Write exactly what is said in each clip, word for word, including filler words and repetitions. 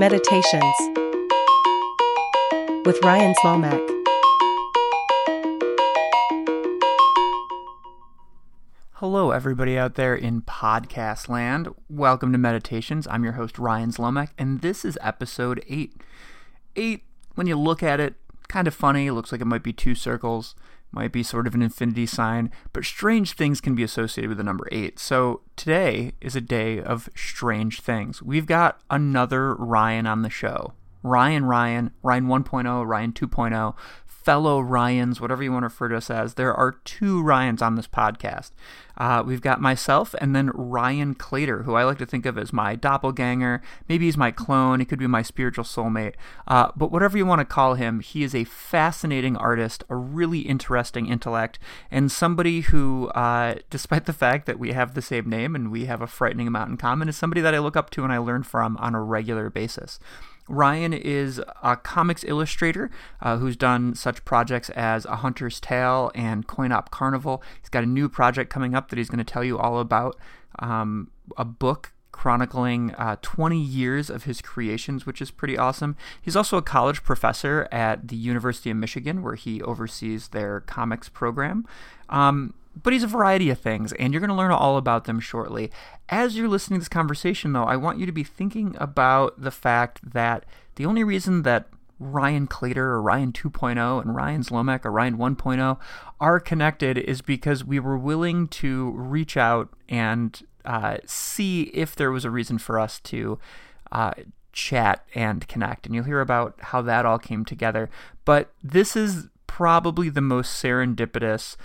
Meditations with Ryan Zlomek. Hello everybody out there in podcast land. Welcome to Meditations. I'm your host Ryan Zlomek, and this is episode eight. Eight, when you look at it, kind of funny. It looks like it might be two circles, might be sort of an infinity sign, but strange things can be associated with the number eight. So today is a day of strange things. We've got another Ryan on the show. Ryan, Ryan, Ryan one point oh, Ryan two point oh, fellow Ryans, whatever you want to refer to us as. There are two Ryans on this podcast. Uh, we've got myself and then Ryan Claytor, who I like to think of as my doppelganger. Maybe he's my clone. He could be my spiritual soulmate. Uh, but whatever you want to call him, he is a fascinating artist, a really interesting intellect, and somebody who, uh, despite the fact that we have the same name and we have a frightening amount in common, is somebody that I look up to and I learn from on a regular basis. Ryan is a comics illustrator uh, who's done such projects as A Hunter's Tale and Coin-Op Carnival. He's got a new project coming up that he's going to tell you all about, um, a book chronicling uh, twenty years of his creations, which is pretty awesome. He's also a college professor at the University of Michigan, where he oversees their comics program. Um, But he's a variety of things, and you're going to learn all about them shortly. As you're listening to this conversation, though, I want you to be thinking about the fact that the only reason that Ryan Claytor or Ryan two point oh and Ryan Zlomek or Ryan one point oh are connected is because we were willing to reach out and uh, see if there was a reason for us to uh, chat and connect. And you'll hear about how that all came together. But this is probably the most serendipitous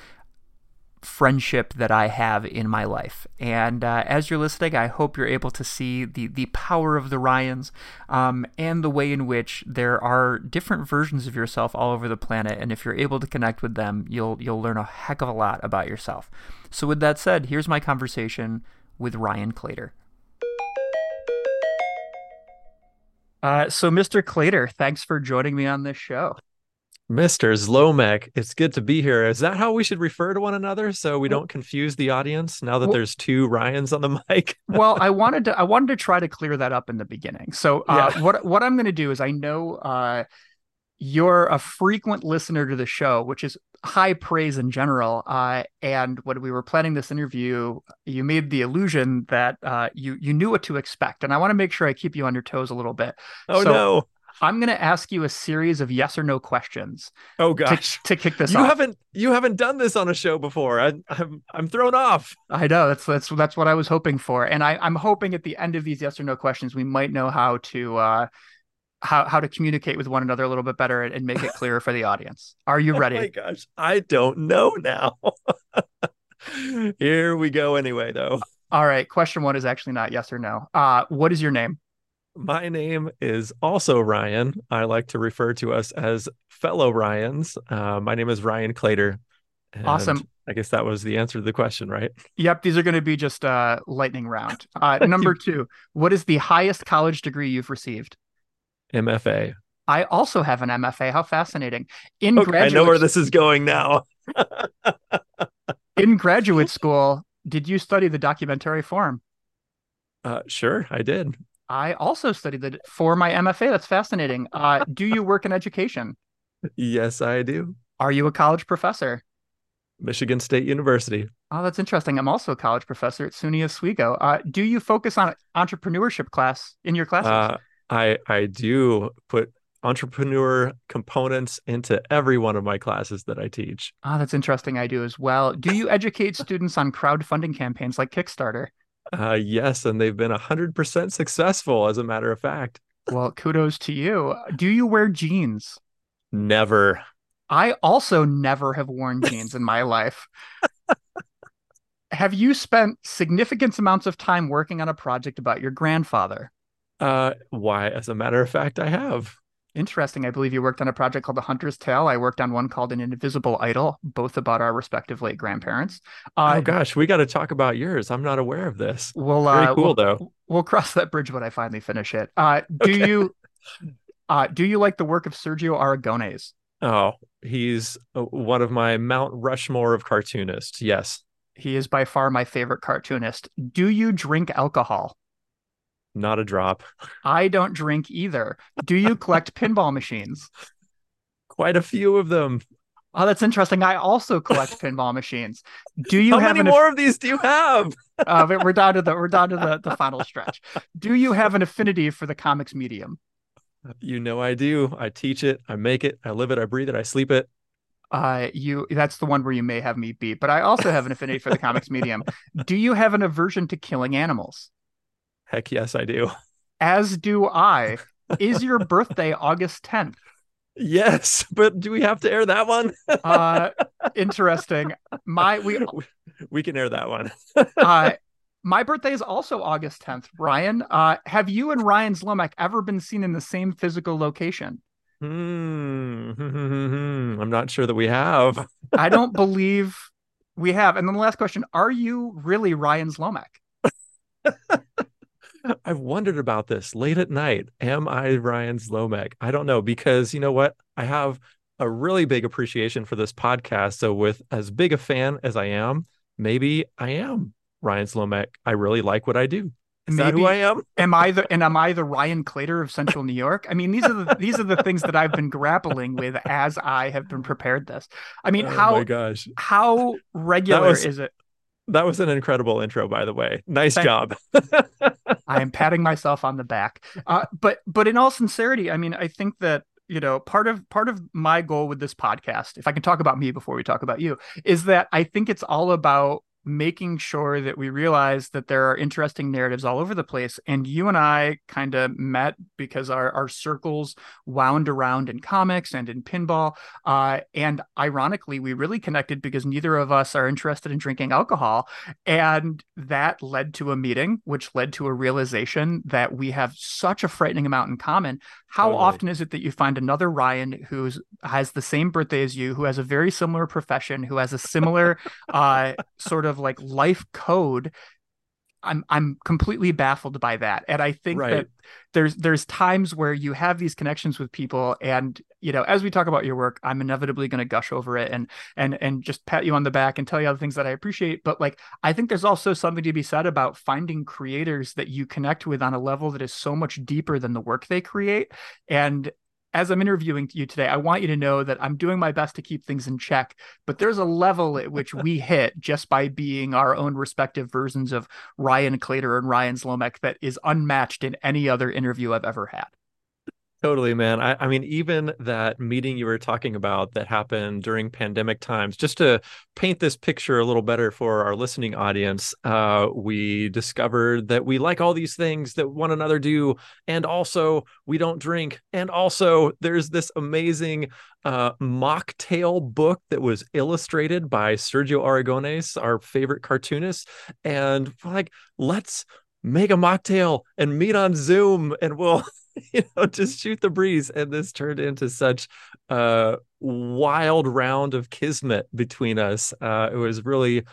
friendship that I have in my life. And uh, as you're listening, I hope you're able to see the the power of the Ryans um, and the way in which there are different versions of yourself all over the planet. And if you're able to connect with them, you'll you'll learn a heck of a lot about yourself. So with that said, here's my conversation with Ryan Claytor. Uh, so Mister Claytor, thanks for joining me on this show. Mister Zlomek, it's good to be here. Is that how we should refer to one another so we don't confuse the audience now that well, there's two Ryans on the mic? well, I wanted to I wanted to try to clear that up in the beginning. So uh, yeah. what what I'm going to do is I know uh, you're a frequent listener to the show, which is high praise in general. Uh, and when we were planning this interview, you made the allusion that uh, you, you knew what to expect. And I want to make sure I keep you on your toes a little bit. Oh, so, no. I'm going to ask you a series of yes or no questions. Oh gosh, to, to kick this you off. You haven't you haven't done this on a show before. I, I'm I'm thrown off. I know that's that's that's what I was hoping for, and I, I'm hoping at the end of these yes or no questions we might know how to uh, how how to communicate with one another a little bit better and, and make it clearer for the audience. Are you ready? Oh my gosh, I don't know now. Here we go. Anyway, though. All right. Question one is actually not yes or no. Uh, what is your name? My name is also Ryan. I like to refer to us as fellow Ryans. Uh, my name is Ryan Claytor. Awesome. I guess that was the answer to the question, right? Yep. These are going to be just a uh, lightning round. Uh, number two, what is the highest college degree you've received? M F A. I also have an M F A. How fascinating. In okay, graduate... I know where this is going now. In graduate school, did you study the documentary form? Uh, sure, I did. I also studied it for my M F A. That's fascinating. Uh, do you work in education? Yes, I do. Are you a college professor? Michigan State University. Oh, that's interesting. I'm also a college professor at SUNY Oswego. Uh, do you focus on entrepreneurship class in your classes? Uh, I, I do put entrepreneur components into every one of my classes that I teach. Oh, that's interesting. I do as well. Do you educate students on crowdfunding campaigns like Kickstarter? Uh, yes, and they've been one hundred percent successful, as a matter of fact. Well, kudos to you. Do you wear jeans? Never. I also never have worn jeans in my life. Have you spent significant amounts of time working on a project about your grandfather? Uh, why, as a matter of fact, I have. Interesting. I believe you worked on a project called The Hunter's Tale. I worked on one called An Invisible Idol, both about our respective late grandparents. Uh, oh, gosh, we got to talk about yours. I'm not aware of this. Well, Very uh, cool, we'll, though. We'll cross that bridge when I finally finish it. Uh, do okay. you uh, do you like the work of Sergio Aragones? Oh, he's one of my Mount Rushmore of cartoonists. Yes. He is by far my favorite cartoonist. Do you drink alcohol? Not a drop. I don't drink either. Do you collect pinball machines? Quite a few of them. Oh, that's interesting. I also collect pinball machines. Do you How have many more af- of these do you have? uh, we're down to the we're down to the, the final stretch. Do you have an affinity for the comics medium? You know I do. I teach it. I make it. I live it. I breathe it. I sleep it. Uh, you. That's the one where you may have me beat. But I also have an affinity for the comics medium. Do you have an aversion to killing animals? Heck yes, I do. As do I. Is your birthday August tenth? Yes, but do we have to air that one? uh, interesting. My we we can air that one. uh, my birthday is also August tenth, Ryan. Uh, have you and Ryan Zlomek ever been seen in the same physical location? Hmm. I'm not sure that we have. I don't believe we have. And then the last question, are you really Ryan Zlomek? I've wondered about this late at night. Am I Ryan Zlomek? I don't know, because you know what? I have a really big appreciation for this podcast. So with as big a fan as I am, maybe I am Ryan Zlomek. I really like what I do. Is maybe, that who I am? am I the, and am I the Ryan Claytor of Central New York? I mean, these are the, these are the things that I've been grappling with as I have been prepared this. I mean, oh how, my gosh. how regular was, is it? That was an incredible intro, by the way. Nice Thank job. I am patting myself on the back. Uh, but but in all sincerity, I mean, I think that, you know, part of part of my goal with this podcast, if I can talk about me before we talk about you, is that I think it's all about making sure that we realize that there are interesting narratives all over the place. And you and I kind of met because our, our circles wound around in comics and in pinball. Uh, and ironically, we really connected because neither of us are interested in drinking alcohol. And that led to a meeting, which led to a realization that we have such a frightening amount in common. How totally. often is it that you find another Ryan who's has the same birthday as you, who has a very similar profession, who has a similar uh, sort of like life code? I'm I'm completely baffled by that. And I think right. that there's there's times where you have these connections with people, and you know, as we talk about your work, I'm inevitably going to gush over it and and and just pat you on the back and tell you all the things that I appreciate. But like, I think there's also something to be said about finding creators that you connect with on a level that is so much deeper than the work they create. And as I'm interviewing you today, I want you to know that I'm doing my best to keep things in check, but there's a level at which we hit just by being our own respective versions of Ryan Claytor and Ryan Zlomek that is unmatched in any other interview I've ever had. Totally, man. I, I mean, even that meeting you were talking about that happened during pandemic times, just to paint this picture a little better for our listening audience, uh, we discovered that we like all these things that one another do. And also we don't drink. And also there's this amazing uh, mocktail book that was illustrated by Sergio Aragones, our favorite cartoonist. And like, let's make a mocktail and meet on Zoom and we'll... you know, just shoot the breeze. And this turned into such a wild round of kismet between us. Uh, it was really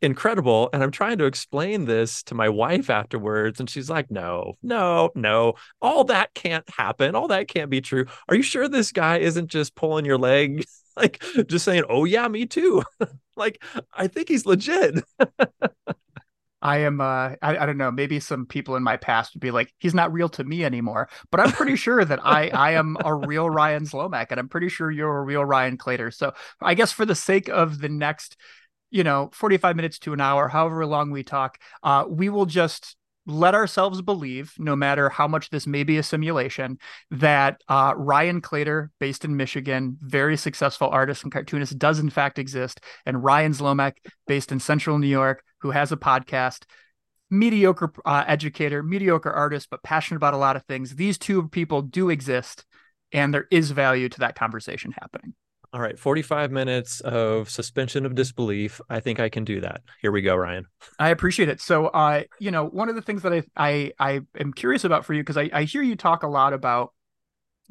incredible. And I'm trying to explain this to my wife afterwards. And she's like, no, no, no, all that can't happen. All that can't be true. Are you sure this guy isn't just pulling your leg? Like just saying, oh yeah, me too. Like, I think he's legit. I am, uh, I, I don't know, maybe some people in my past would be like, he's not real to me anymore, but I'm pretty sure that I, I am a real Ryan Zlomek, and I'm pretty sure you're a real Ryan Claytor. So I guess for the sake of the next, you know, forty-five minutes to an hour, however long we talk, uh, we will just let ourselves believe, no matter how much this may be a simulation, that uh, Ryan Claytor, based in Michigan, very successful artist and cartoonist, does in fact exist, and Ryan Zlomek, based in Central New York, who has a podcast, mediocre uh, educator, mediocre artist, but passionate about a lot of things. These two people do exist, and there is value to that conversation happening. All right, forty-five minutes of suspension of disbelief. I think I can do that. Here we go, Ryan. I appreciate it. So, uh, you know, one of the things that I I, I am curious about for you, because I, I hear you talk a lot about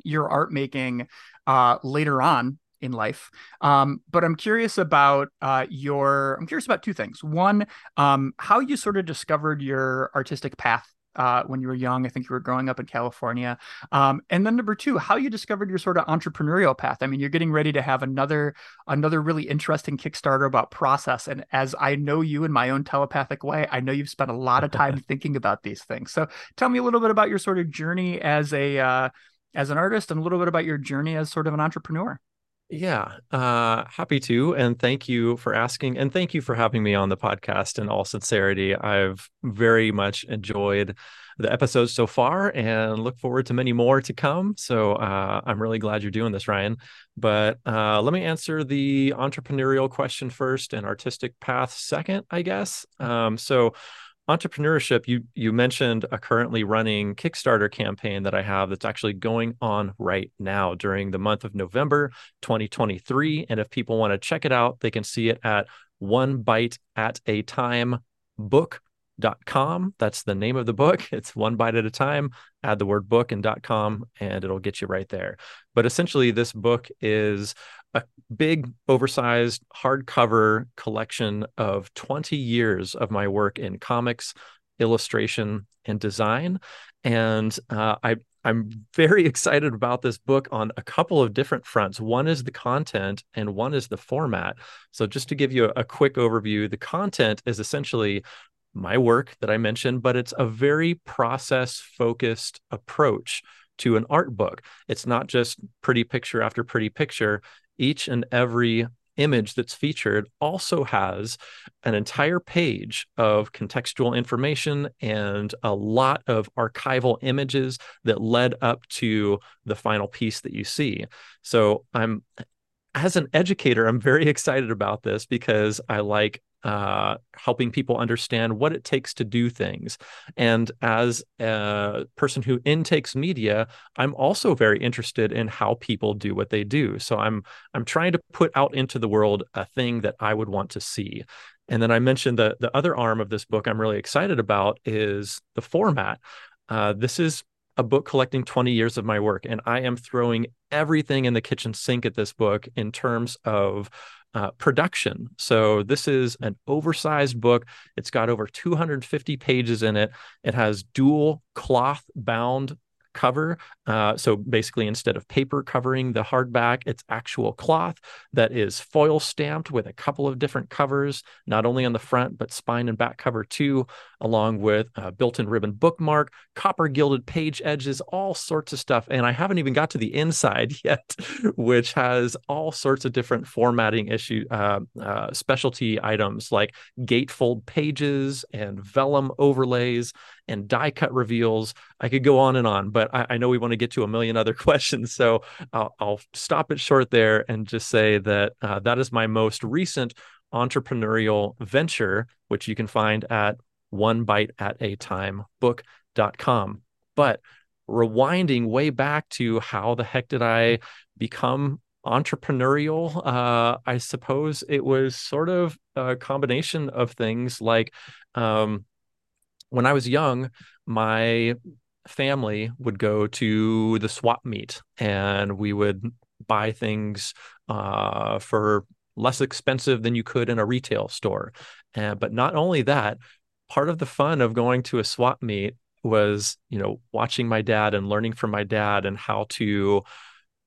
your art making uh, later on in life. Um, but I'm curious about uh, your, I'm curious about two things. One, um, how you sort of discovered your artistic path uh, when you were young. I think you were growing up in California. Um, and then number two, how you discovered your sort of entrepreneurial path. I mean, you're getting ready to have another, another really interesting Kickstarter about process. And as I know you in my own telepathic way, I know you've spent a lot of time thinking about these things. So tell me a little bit about your sort of journey as a, uh, as an artist, and a little bit about your journey as sort of an entrepreneur. Yeah, uh, happy to. And thank you for asking. And thank you for having me on the podcast. In all sincerity, I've very much enjoyed the episodes so far and look forward to many more to come. So uh, I'm really glad you're doing this, Ryan. But uh, let me answer the entrepreneurial question first and artistic path second, I guess. Um, so entrepreneurship, you you mentioned a currently running Kickstarter campaign that I have that's actually going on right now during the month of November twenty twenty-three. And if people want to check it out, they can see it at One Bite At A Time book dot com. That's the name of the book. It's One Bite At A Time. Add the word book and .com and it'll get you right there. But essentially, this book is a big, oversized, hardcover collection of twenty years of my work in comics, illustration, and design. And uh, I, I'm very excited about this book on a couple of different fronts. One is the content and one is the format. So just to give you a, a quick overview, the content is essentially my work that I mentioned, but it's a very process-focused approach to an art book. It's not just pretty picture after pretty picture. Each and every image that's featured also has an entire page of contextual information and a lot of archival images that led up to the final piece that you see. So I'm, as an educator, I'm very excited about this because I like Uh, helping people understand what it takes to do things. And as a person who intakes media, I'm also very interested in how people do what they do. So I'm I'm trying to put out into the world a thing that I would want to see. And then I mentioned the, the other arm of this book I'm really excited about is the format. Uh, this is a book collecting twenty years of my work, and I am throwing everything in the kitchen sink at this book in terms of Uh, production. So this is an oversized book. It's got over two hundred fifty pages in it. It has dual cloth bound cover. Uh, so basically, instead of paper covering the hardback, it's actual cloth that is foil stamped with a couple of different covers, not only on the front, but spine and back cover too, along with a built-in ribbon bookmark, copper gilded page edges, all sorts of stuff. And I haven't even got to the inside yet, which has all sorts of different formatting issue, uh, uh, specialty items like gatefold pages and vellum overlays and die cut reveals. I could go on and on, but I, I know we want to get to a million other questions. So I'll, I'll stop it short there and just say that uh, that is my most recent entrepreneurial venture, which you can find at one bite at a time book dot com. But rewinding way back to how the heck did I become entrepreneurial, uh, I suppose it was sort of a combination of things like um, when I was young, my family would go to the swap meet and we would buy things uh, for less expensive than you could in a retail store. Uh, but not only that, part of the fun of going to a swap meet was, you know, watching my dad and learning from my dad and how to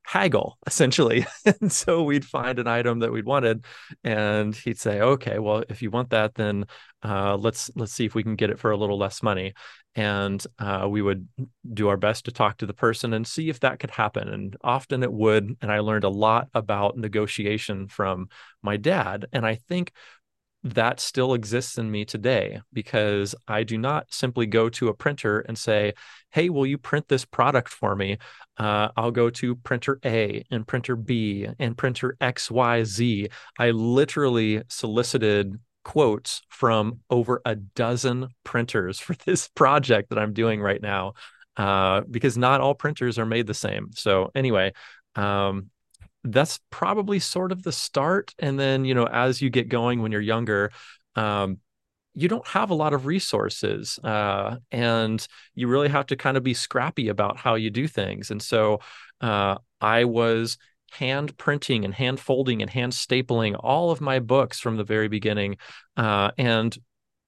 haggle, essentially. And so we'd find an item that we'd wanted and he'd say, okay, well, if you want that, then uh, let's let's see if we can get it for a little less money. And uh, we would do our best to talk to the person and see if that could happen. And often it would. And I learned a lot about negotiation from my dad. And I think that still exists in me today because I do not simply go to a printer and say, hey, will you print this product for me? Uh, I'll go to printer A and printer B and printer X, Y, Z. I literally solicited quotes from over a dozen printers for this project that I'm doing right now uh, because not all printers are made the same. So anyway, um, that's probably sort of the start. And then, you know, as you get going when you're younger, um, you don't have a lot of resources uh, and you really have to kind of be scrappy about how you do things. And so uh, I was hand printing and hand folding and hand stapling all of my books from the very beginning. Uh, and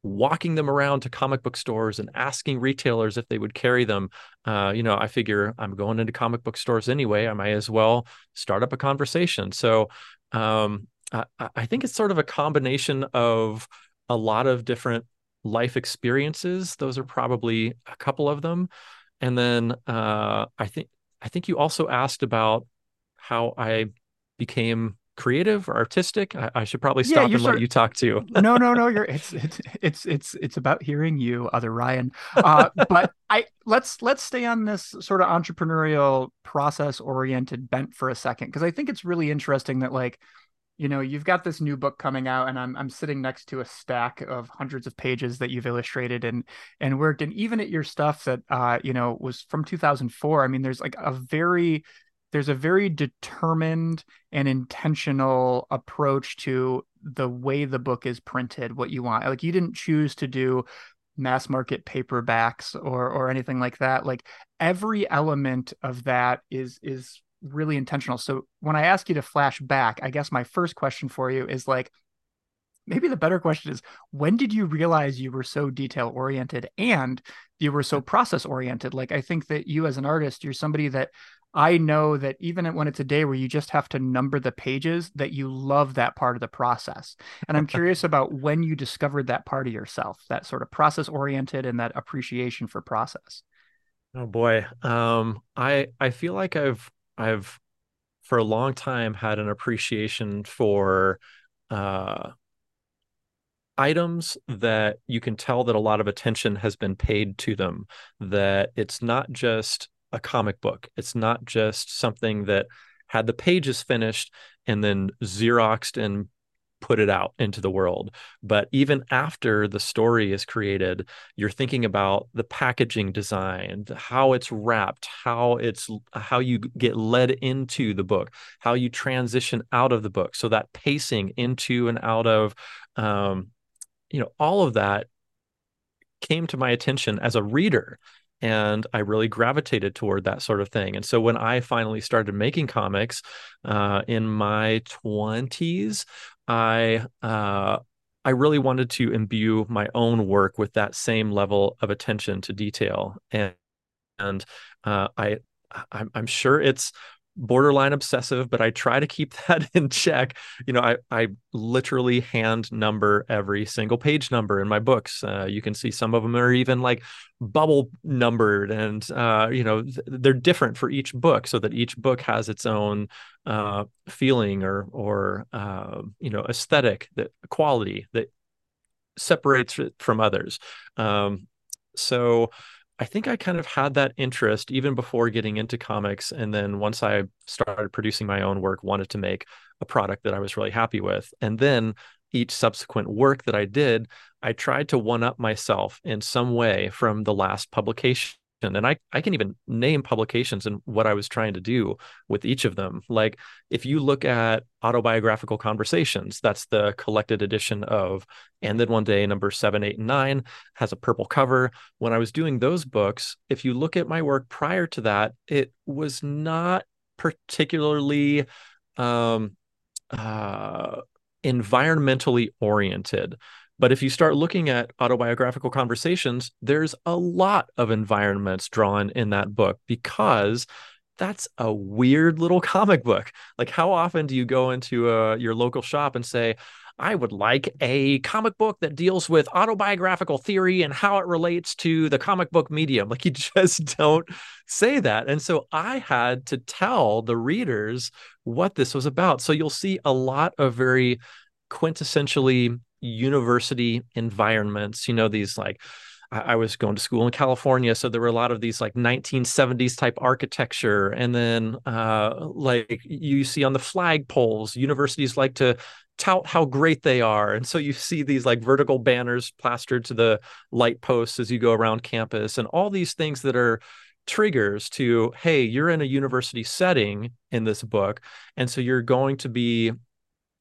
walking them around to comic book stores and asking retailers if they would carry them. Uh, you know, I figure I'm going into comic book stores anyway. I might as well start up a conversation. So um, I, I think it's sort of a combination of a lot of different life experiences. Those are probably a couple of them. And then uh, I think I think you also asked about how I became creative or artistic. I, I should probably stop yeah, and sort, let you talk too. no, no, no. You're it's it's it's it's it's about hearing you, other Ryan. Uh, but I let's let's stay on this sort of entrepreneurial process-oriented bent for a second, because I think it's really interesting that, like, you know, you've got this new book coming out, and I'm I'm sitting next to a stack of hundreds of pages that you've illustrated and and worked, and even at your stuff that uh you know was from two thousand four. I mean, there's like a very there's a very determined and intentional approach to the way the book is printed, what you want. Like, you didn't choose to do mass market paperbacks or or anything like that. Like, every element of that is is really intentional. So when I ask you to flash back, I guess my first question for you is, like, maybe the better question is, when did you realize you were so detail oriented and you were so process oriented? Like, I think that you as an artist, you're somebody that I know that even when it's a day where you just have to number the pages, that you love that part of the process. And I'm curious about when you discovered that part of yourself, that sort of process oriented and that appreciation for process. Oh boy. Um, I, I feel like I've, I've for a long time had an appreciation for uh, items that you can tell that a lot of attention has been paid to them, that it's not just a comic book. It's not just something that had the pages finished and then Xeroxed and put it out into the world. But even after the story is created, you're thinking about the packaging design, how it's wrapped, how it's how you get led into the book, how you transition out of the book. So that pacing into and out of, um, you know, all of that came to my attention as a reader. And I really gravitated toward that sort of thing. And so when I finally started making comics uh, in my twenties, I uh, I really wanted to imbue my own work with that same level of attention to detail. And and uh, I I'm, I'm sure it's borderline obsessive, but I try to keep that in check. You know, I, I literally hand number every single page number in my books. Uh, you can see some of them are even like bubble numbered, and, uh, you know, th- they're different for each book so that each book has its own uh, feeling or, or uh, you know, aesthetic, that quality that separates it from others. Um, so I think I kind of had that interest even before getting into comics. And then once I started producing my own work, wanted to make a product that I was really happy with. And then each subsequent work that I did, I tried to one-up myself in some way from the last publication. And I, I can even name publications and what I was trying to do with each of them. Like, if you look at Autobiographical Conversations, that's the collected edition of And Then One Day, number seven, eight, and nine, has a purple cover. When I was doing those books, if you look at my work prior to that, it was not particularly um, uh, environmentally oriented. But if you start looking at Autobiographical Conversations, there's a lot of environments drawn in that book, because that's a weird little comic book. Like, how often do you go into a, your local shop and say, I would like a comic book that deals with autobiographical theory and how it relates to the comic book medium? Like, you just don't say that. And so I had to tell the readers what this was about. So you'll see a lot of very quintessentially university environments, you know, these like, I, I was going to school in California, so there were a lot of these like nineteen seventies type architecture. And then uh, like you see on the flagpoles, universities like to tout how great they are. And so you see these like vertical banners plastered to the light posts as you go around campus, and all these things that are triggers to, hey, you're in a university setting in this book. And so you're going to be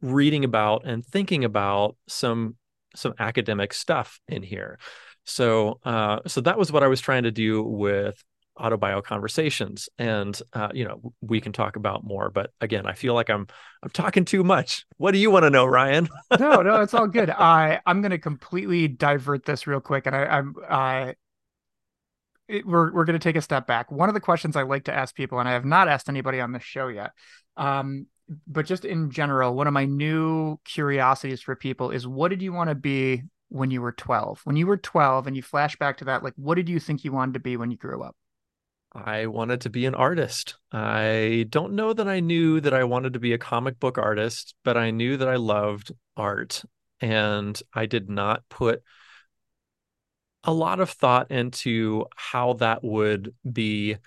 reading about and thinking about some some academic stuff in here. So uh, so that was what I was trying to do with Autobio Conversations, and uh, you know, we can talk about more. But again, I feel like I'm I'm talking too much. What do you want to know, Ryan? no, no, it's all good. I I'm going to completely divert this real quick, and I, I'm I. It, we're we're going to take a step back. One of the questions I like to ask people, and I have not asked anybody on this show yet, um, but just in general, one of my new curiosities for people is, what did you want to be when you were twelve? When you were twelve and you flash back to that, like, what did you think you wanted to be when you grew up? I wanted to be an artist. I don't know that I knew that I wanted to be a comic book artist, but I knew that I loved art, and I did not put a lot of thought into how that would be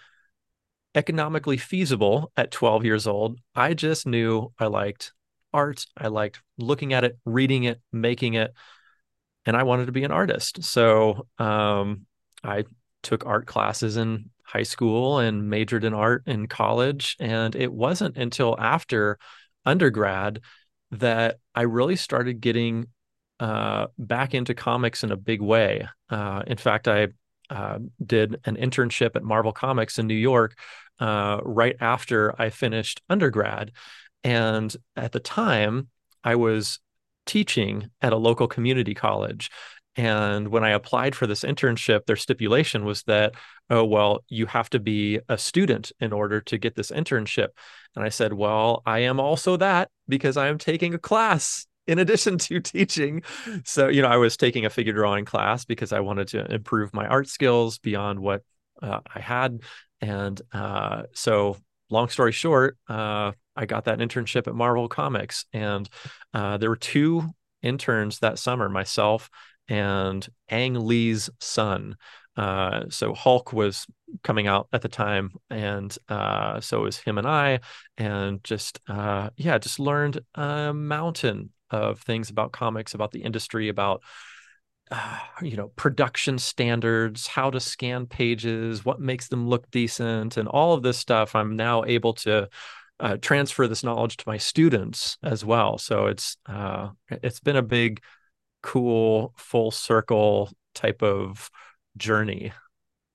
economically feasible at twelve years old. I just knew I liked art. I liked looking at it, reading it, making it, and I wanted to be an artist. So um, I took art classes in high school and majored in art in college. And it wasn't until after undergrad that I really started getting Uh, back into comics in a big way. Uh, in fact, I uh, did an internship at Marvel Comics in New York uh, right after I finished undergrad. And at the time, I was teaching at a local community college. And when I applied for this internship, their stipulation was that, oh, well, you have to be a student in order to get this internship. And I said, well, I am also that, because I am taking a class in addition to teaching. So, you know, I was taking a figure drawing class because I wanted to improve my art skills beyond what uh, I had. And uh, so long story short, uh, I got that internship at Marvel Comics. And uh, there were two interns that summer, myself and Ang Lee's son. Uh, so Hulk was coming out at the time. And uh, so it was him and I, and just, uh, yeah, just learned a mountain of things about comics, about the industry, about, uh, you know, production standards, how to scan pages, what makes them look decent, and all of this stuff. I'm now able to uh, transfer this knowledge to my students as well. So it's uh, it's been a big, cool, full circle type of journey.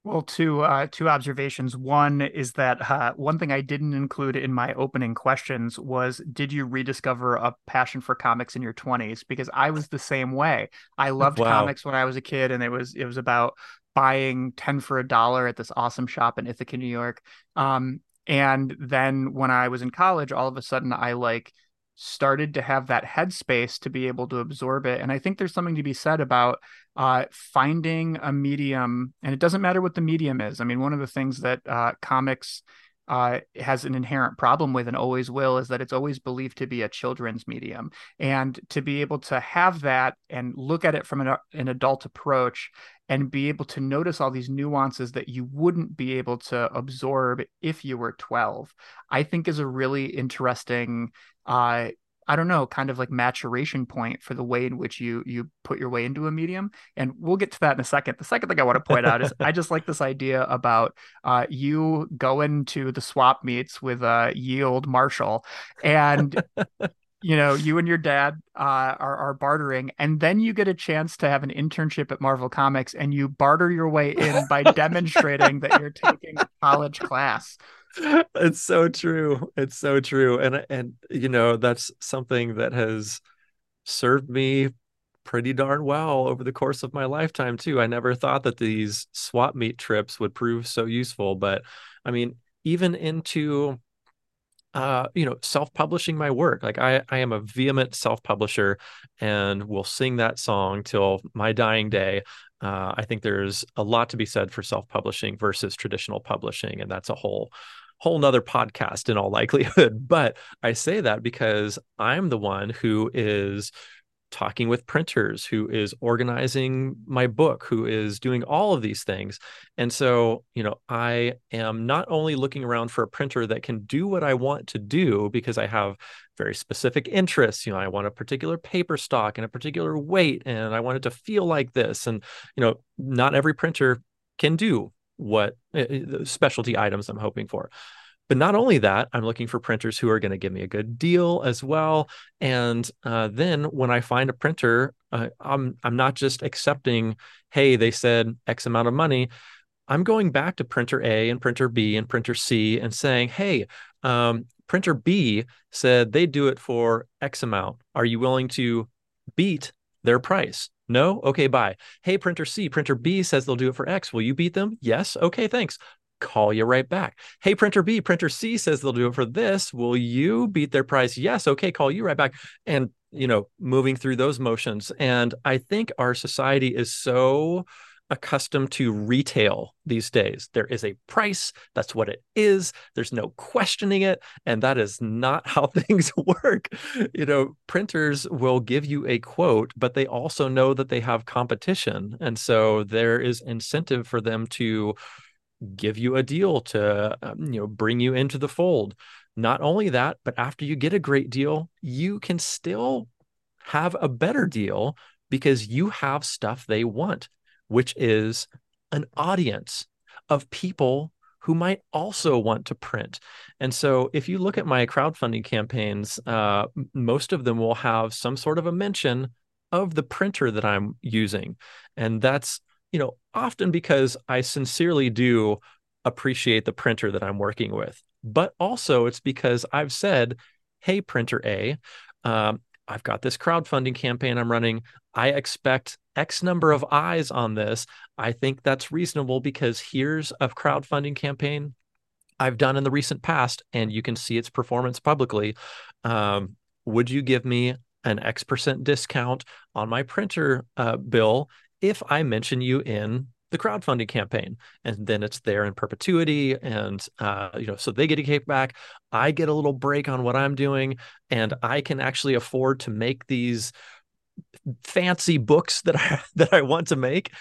Well, two uh, two observations. One is that uh, one thing I didn't include in my opening questions was, did you rediscover a passion for comics in your twenties? Because I was the same way. I loved wow. comics when I was a kid, and it was it was about buying ten for a dollar at this awesome shop in Ithaca, New York. Um, and then when I was in college, all of a sudden I like started to have that headspace to be able to absorb it. And I think there's something to be said about uh, finding a medium, and it doesn't matter what the medium is. I mean, one of the things that uh, comics uh, has an inherent problem with and always will is that it's always believed to be a children's medium. And to be able to have that and look at it from an, an adult approach and be able to notice all these nuances that you wouldn't be able to absorb if you were twelve, I think is a really interesting, uh, I don't know, kind of like maturation point for the way in which you you put your way into a medium. And we'll get to that in a second. The second thing I want to point out is I just like this idea about uh, you going to the swap meets with uh, ye olde Marshall, and you know, you and your dad uh, are, are bartering, and then you get a chance to have an internship at Marvel Comics, and you barter your way in by demonstrating that you're taking a college class. It's so true. It's so true. And, and you know, that's something that has served me pretty darn well over the course of my lifetime, too. I never thought that these swap meet trips would prove so useful. But I mean, even into Uh, you know, self-publishing my work. Like I, I am a vehement self-publisher and will sing that song till my dying day. Uh, I think there's a lot to be said for self-publishing versus traditional publishing. And that's a whole, whole nother podcast in all likelihood. But I say that because I'm the one who is talking with printers, who is organizing my book, who is doing all of these things. And so, you know, I am not only looking around for a printer that can do what I want to do, because I have very specific interests. You know, I want a particular paper stock and a particular weight, and I want it to feel like this. And, you know, not every printer can do what uh, specialty items I'm hoping for. But not only that, I'm looking for printers who are going to give me a good deal as well. And uh, then when I find a printer, uh, I'm I'm not just accepting, hey, they said X amount of money. I'm going back to printer A and printer B and printer C and saying, hey, um, printer B said they do it for X amount. Are you willing to beat their price? No? Okay, bye. Hey, printer C, printer B says they'll do it for X. Will you beat them? Yes? Okay, thanks. Call you right back. Hey, printer B, printer C says they'll do it for this. Will you beat their price? Yes. Okay, call you right back. And, you know, moving through those motions. And I think our society is so accustomed to retail these days. There is a price. That's what it is. There's no questioning it. And that is not how things work. You know, printers will give you a quote, but they also know that they have competition. And so there is incentive for them to give you a deal to, um, you know, bring you into the fold. Not only that, but after you get a great deal, you can still have a better deal because you have stuff they want, which is an audience of people who might also want to print. And so if you look at my crowdfunding campaigns, uh, most of them will have some sort of a mention of the printer that I'm using. And that's, you know, often because I sincerely do appreciate the printer that I'm working with. But also it's because I've said, hey, printer A, um, I've got this crowdfunding campaign I'm running. I expect X number of eyes on this. I think that's reasonable because here's a crowdfunding campaign I've done in the recent past, and you can see its performance publicly. Um, would you give me an X percent discount on my printer uh, bill if I mention you in the crowdfunding campaign? And then it's there in perpetuity. And, uh, you know, so they get a kickback. I get a little break on what I'm doing, and I can actually afford to make these fancy books that I, that I want to make.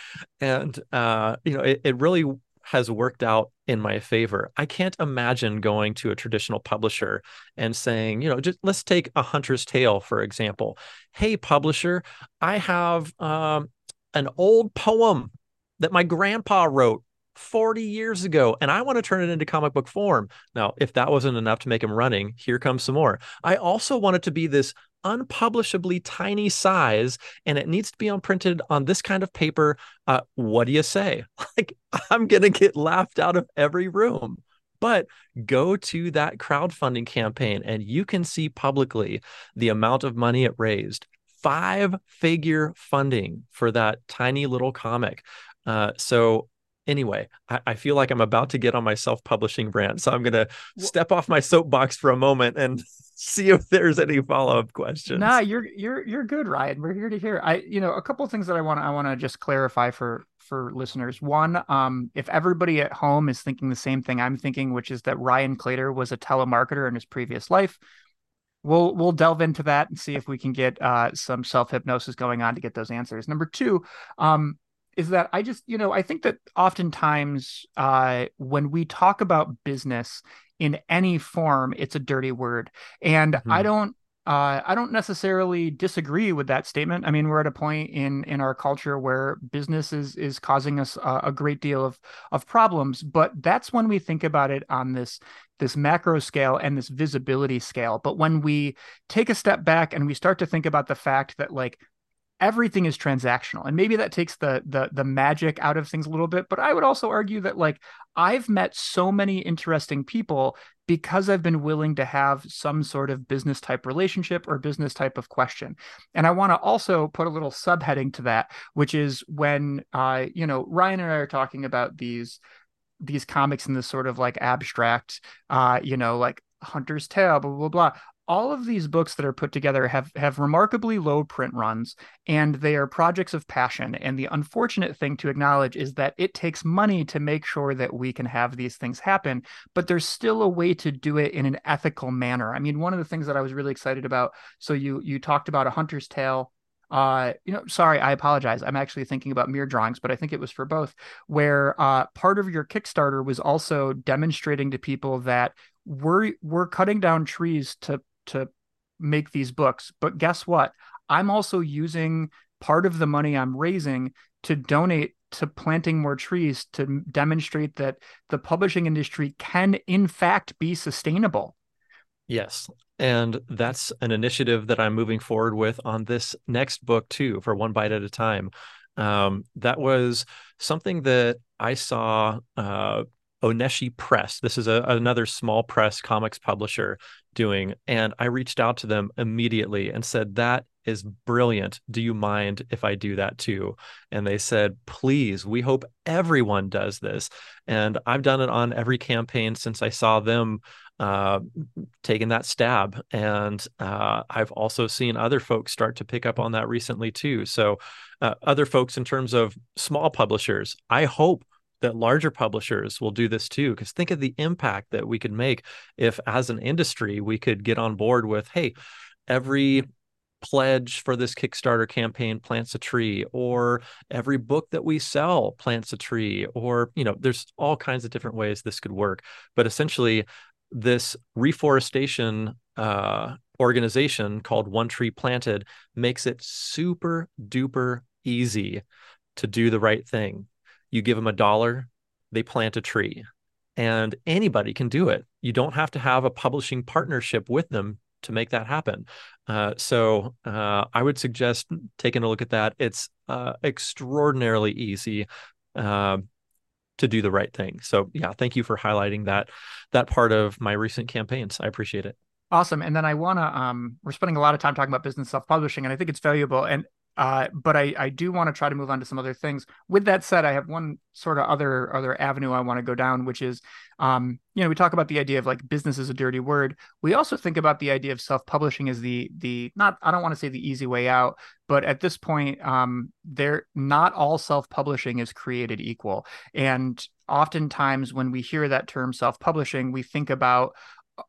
And, uh, you know, it, it really has worked out in my favor. I can't imagine going to a traditional publisher and saying, you know, just let's take A Hunter's Tale, for example. Hey, publisher, I have, um, an old poem that my grandpa wrote forty years ago, and I want to turn it into comic book form. Now, if that wasn't enough to make him running, here comes some more. I also want it to be this unpublishably tiny size, and it needs to be printed on this kind of paper. Uh, what do you say? Like, I'm going to get laughed out of every room. But go to that crowdfunding campaign, and you can see publicly the amount of money it raised. Five-figure funding for that tiny little comic. Uh, so anyway, I, I feel like I'm about to get on my self-publishing rant. So I'm going to step off my soapbox for a moment and see if there's any follow-up questions. Nah, you're you're you're good, Ryan. We're here to hear. I, you know, a couple of things that I want I want to just clarify for for listeners. One, um, if everybody at home is thinking the same thing I'm thinking, which is that Ryan Claytor was a telemarketer in his previous life. We'll we'll delve into that and see if we can get uh, some self-hypnosis going on to get those answers. Number two um, is that I just, you know, I think that oftentimes uh, when we talk about business in any form, it's a dirty word. And mm-hmm. I don't uh, I don't necessarily disagree with that statement. I mean, we're at a point in in our culture where business is is causing us a, a great deal of of problems. But that's when we think about it on this this macro scale and this visibility scale. But when we take a step back and we start to think about the fact that, like, everything is transactional, and maybe that takes the the the magic out of things a little bit. But I would also argue that, like, I've met so many interesting people because I've been willing to have some sort of business type relationship or business type of question. And I want to also put a little subheading to that, which is when uh, you know, Ryan and I are talking about these these comics in this sort of, like, abstract, uh, you know, like Hunter's Tale, blah, blah, blah. All of these books that are put together have have remarkably low print runs, and they are projects of passion. And the unfortunate thing to acknowledge is that it takes money to make sure that we can have these things happen, but there's still a way to do it in an ethical manner. I mean, one of the things that I was really excited about, so you you talked about A Hunter's Tale. Uh, you know, sorry, I apologize. I'm actually thinking about Mirror Drawings, but I think it was for both, where uh, part of your Kickstarter was also demonstrating to people that we're we're cutting down trees to to make these books. But guess what? I'm also using part of the money I'm raising to donate to planting more trees to demonstrate that the publishing industry can, in fact, be sustainable. Yes. And that's an initiative that I'm moving forward with on this next book, too, for One Bite at a Time. Um, that was something that I saw uh, Oneshi Press. This is a, another small press comics publisher doing. And I reached out to them immediately and said, that is brilliant. Do you mind if I do that too? And they said, please, we hope everyone does this. And I've done it on every campaign since I saw them uh, taking that stab. And uh, I've also seen other folks start to pick up on that recently too. So uh, other folks in terms of small publishers, I hope that larger publishers will do this too, because think of the impact that we could make if, as an industry, we could get on board with, hey, every pledge for this Kickstarter campaign plants a tree, or every book that we sell plants a tree, or, you know, there's all kinds of different ways this could work. But essentially, this reforestation uh, organization called One Tree Planted makes it super duper easy to do the right thing. You give them a dollar, they plant a tree, and anybody can do it. You don't have to have a publishing partnership with them to make that happen. Uh, so uh, I would suggest taking a look at that. It's uh, extraordinarily easy uh, to do the right thing. So yeah, thank you for highlighting that that part of my recent campaigns. I appreciate it. Awesome. And then I want to, um, we're spending a lot of time talking about business self-publishing, and I think it's valuable. And Uh, but I, I do want to try to move on to some other things. With that said, I have one sort of other other avenue I want to go down, which is, um, you know, we talk about the idea of like business is a dirty word. We also think about the idea of self-publishing as the the not, I don't want to say the easy way out, but at this point, um, they're not all self-publishing is created equal. And oftentimes when we hear that term self-publishing, we think about,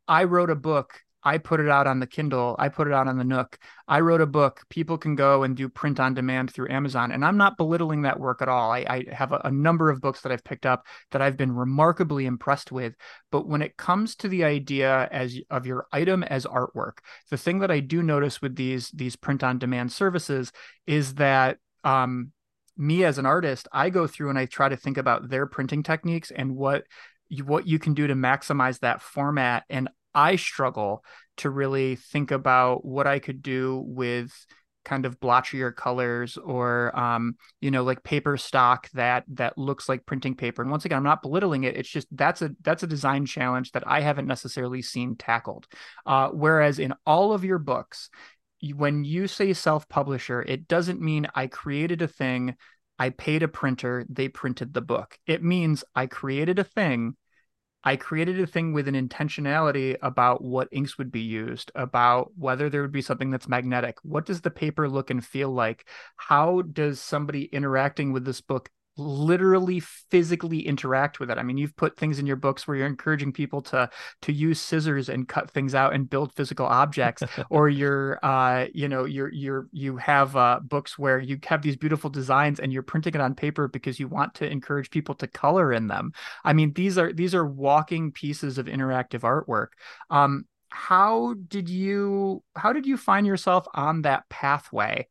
I wrote a book, I put it out on the Kindle. I put it out on the Nook. I wrote a book. People can go and do print on demand through Amazon. And I'm not belittling that work at all. I, I have a, a number of books that I've picked up that I've been remarkably impressed with. But when it comes to the idea as of your item as artwork, the thing that I do notice with these, these print on demand services is that, um, me as an artist, I go through and I try to think about their printing techniques and what you, what you can do to maximize that format. And I struggle to really think about what I could do with kind of blotchier colors or, um, you know, like paper stock that that looks like printing paper. And once again, I'm not belittling it. It's just that's a that's a design challenge that I haven't necessarily seen tackled. Uh, whereas in all of your books, when you say self-publisher, it doesn't mean I created a thing, I paid a printer, they printed the book. It means I created a thing. I created a thing with an intentionality about what inks would be used, about whether there would be something that's magnetic. What does the paper look and feel like? How does somebody interacting with this book literally physically interact with it? I mean, you've put things in your books where you're encouraging people to to use scissors and cut things out and build physical objects, or you're, uh, you know, you're you're you have uh, books where you have these beautiful designs and you're printing it on paper because you want to encourage people to color in them. I mean, these are these are walking pieces of interactive artwork. Um, how did you how did you find yourself on that pathway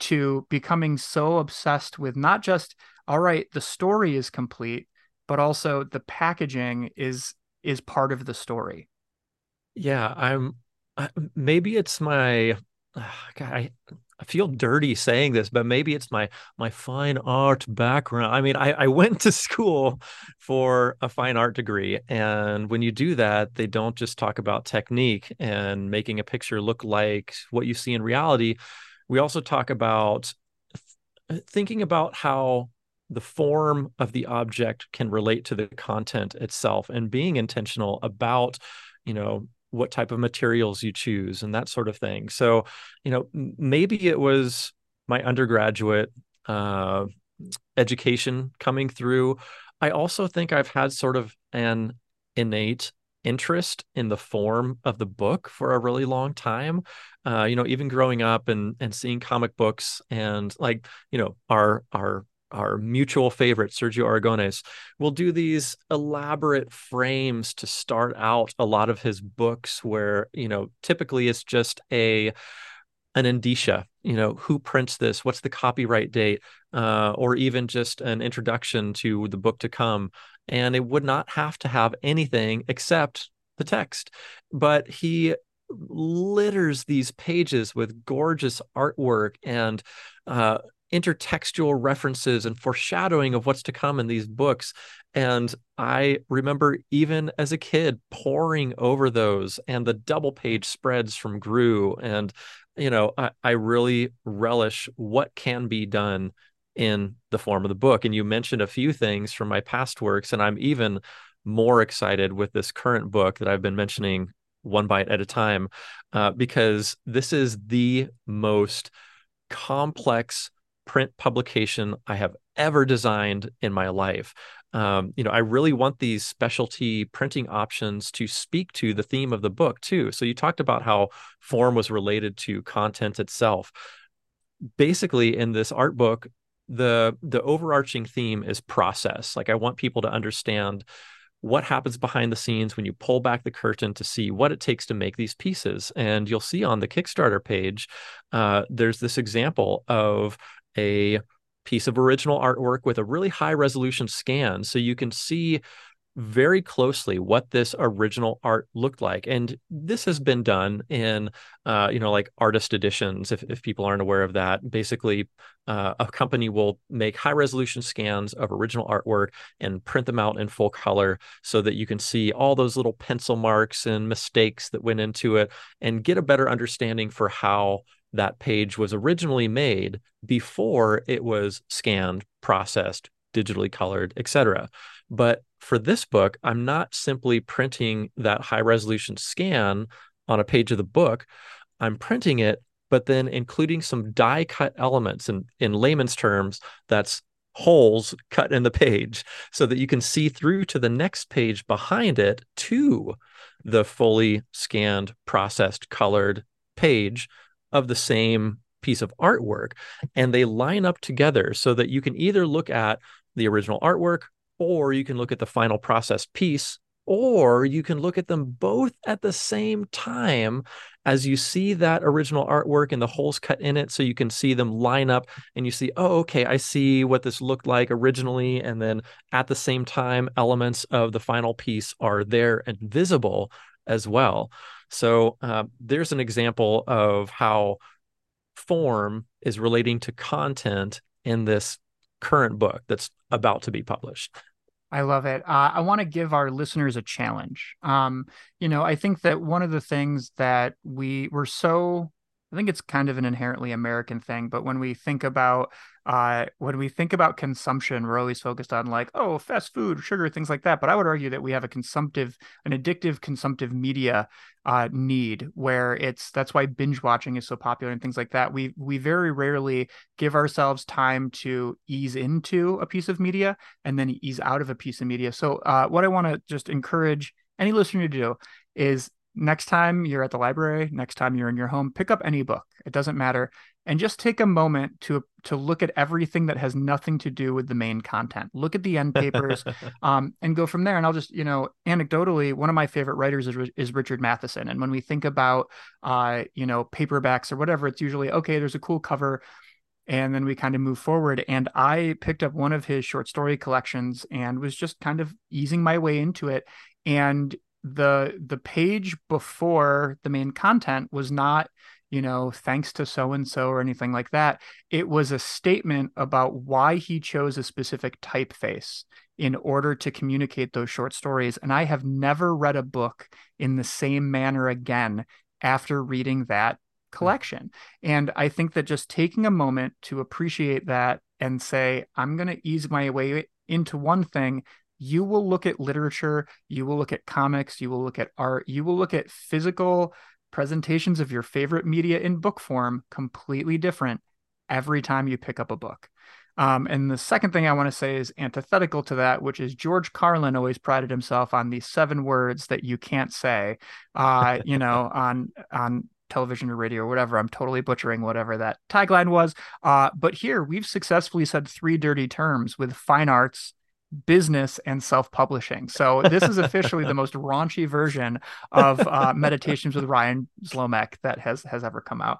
to becoming so obsessed with not just, all right, the story is complete, but also the packaging is is part of the story? Yeah, I'm. Maybe it's my. God, I I feel dirty saying this, but maybe it's my my fine art background. I mean, I I went to school for a fine art degree, and when you do that, they don't just talk about technique and making a picture look like what you see in reality. We also talk about th- thinking about how the form of the object can relate to the content itself, and being intentional about, you know, what type of materials you choose and that sort of thing. So, you know, maybe it was my undergraduate uh, education coming through. I also think I've had sort of an innate interest in the form of the book for a really long time. Uh, you know, even growing up and and seeing comic books and, like, you know, our our our mutual favorite, Sergio Aragones, will do these elaborate frames to start out a lot of his books where, you know, typically it's just a an indicia, you know, who prints this, what's the copyright date, uh, or even just an introduction to the book to come. And it would not have to have anything except the text. But he litters these pages with gorgeous artwork and, uh, intertextual references and foreshadowing of what's to come in these books. And I remember even as a kid poring over those and the double page spreads from Gru. And, you know, I, I really relish what can be done in the form of the book. And you mentioned a few things from my past works, and I'm even more excited with this current book that I've been mentioning, One Bite at a Time, uh, because this is the most complex print publication I have ever designed in my life. Um, you know, I really want these specialty printing options to speak to the theme of the book too. So you talked about how form was related to content itself. Basically, in this art book, the the overarching theme is process. Like, I want people to understand what happens behind the scenes when you pull back the curtain to see what it takes to make these pieces. And you'll see on the Kickstarter page, uh, there's this example of a piece of original artwork with a really high resolution scan. So you can see very closely what this original art looked like. And this has been done in, uh, you know, like artist editions, if, if people aren't aware of that. Basically, uh, a company will make high-resolution scans of original artwork and print them out in full color so that you can see all those little pencil marks and mistakes that went into it and get a better understanding for how that page was originally made before it was scanned, processed, digitally colored, et cetera. But for this book, I'm not simply printing that high-resolution scan on a page of the book. I'm printing it, but then including some die-cut elements. And in layman's terms, that's holes cut in the page so that you can see through to the next page behind it to the fully scanned, processed, colored page of the same piece of artwork. And they line up together so that you can either look at the original artwork, or you can look at the final processed piece, or you can look at them both at the same time as you see that original artwork and the holes cut in it. So you can see them line up and you see, oh, okay, I see what this looked like originally. And then at the same time, elements of the final piece are there and visible as well. So uh, there's an example of how form is relating to content in this current book that's about to be published. I love it. Uh, I want to give our listeners a challenge. Um, you know, I think that one of the things that we were so, I think it's kind of an inherently American thing, but when we think about uh, when we think about consumption, we're always focused on like, oh, fast food, sugar, things like that. But I would argue that we have a consumptive, an addictive consumptive media uh, need, where it's, that's why binge watching is so popular and things like that. We we very rarely give ourselves time to ease into a piece of media and then ease out of a piece of media. So uh, what I want to just encourage any listener to do is, next time you're at the library, next time you're in your home, pick up any book. It doesn't matter. And just take a moment to to look at everything that has nothing to do with the main content. Look at the end papers um, and go from there. And I'll just, you know, anecdotally, one of my favorite writers is, is Richard Matheson. And when we think about, uh, you know, paperbacks or whatever, it's usually, okay, there's a cool cover, and then we kind of move forward. And I picked up one of his short story collections and was just kind of easing my way into it. And the the page before the main content was not, you know, thanks to so-and-so or anything like that. It was a statement about why he chose a specific typeface in order to communicate those short stories. And I have never read a book in the same manner again after reading that collection. And I think that just taking a moment to appreciate that and say, I'm going to ease my way into one thing. You will look at literature, you will look at comics, you will look at art, you will look at physical presentations of your favorite media in book form completely different every time you pick up a book. Um, and the second thing I want to say is antithetical to that, which is George Carlin always prided himself on the seven words that you can't say, uh, you know, on on television or radio or whatever. I'm totally butchering whatever that tagline was. Uh, but here we've successfully said three dirty terms with fine arts, business, and self-publishing. So this is officially the most raunchy version of uh, Meditations with Ryan Zlomek that has has ever come out.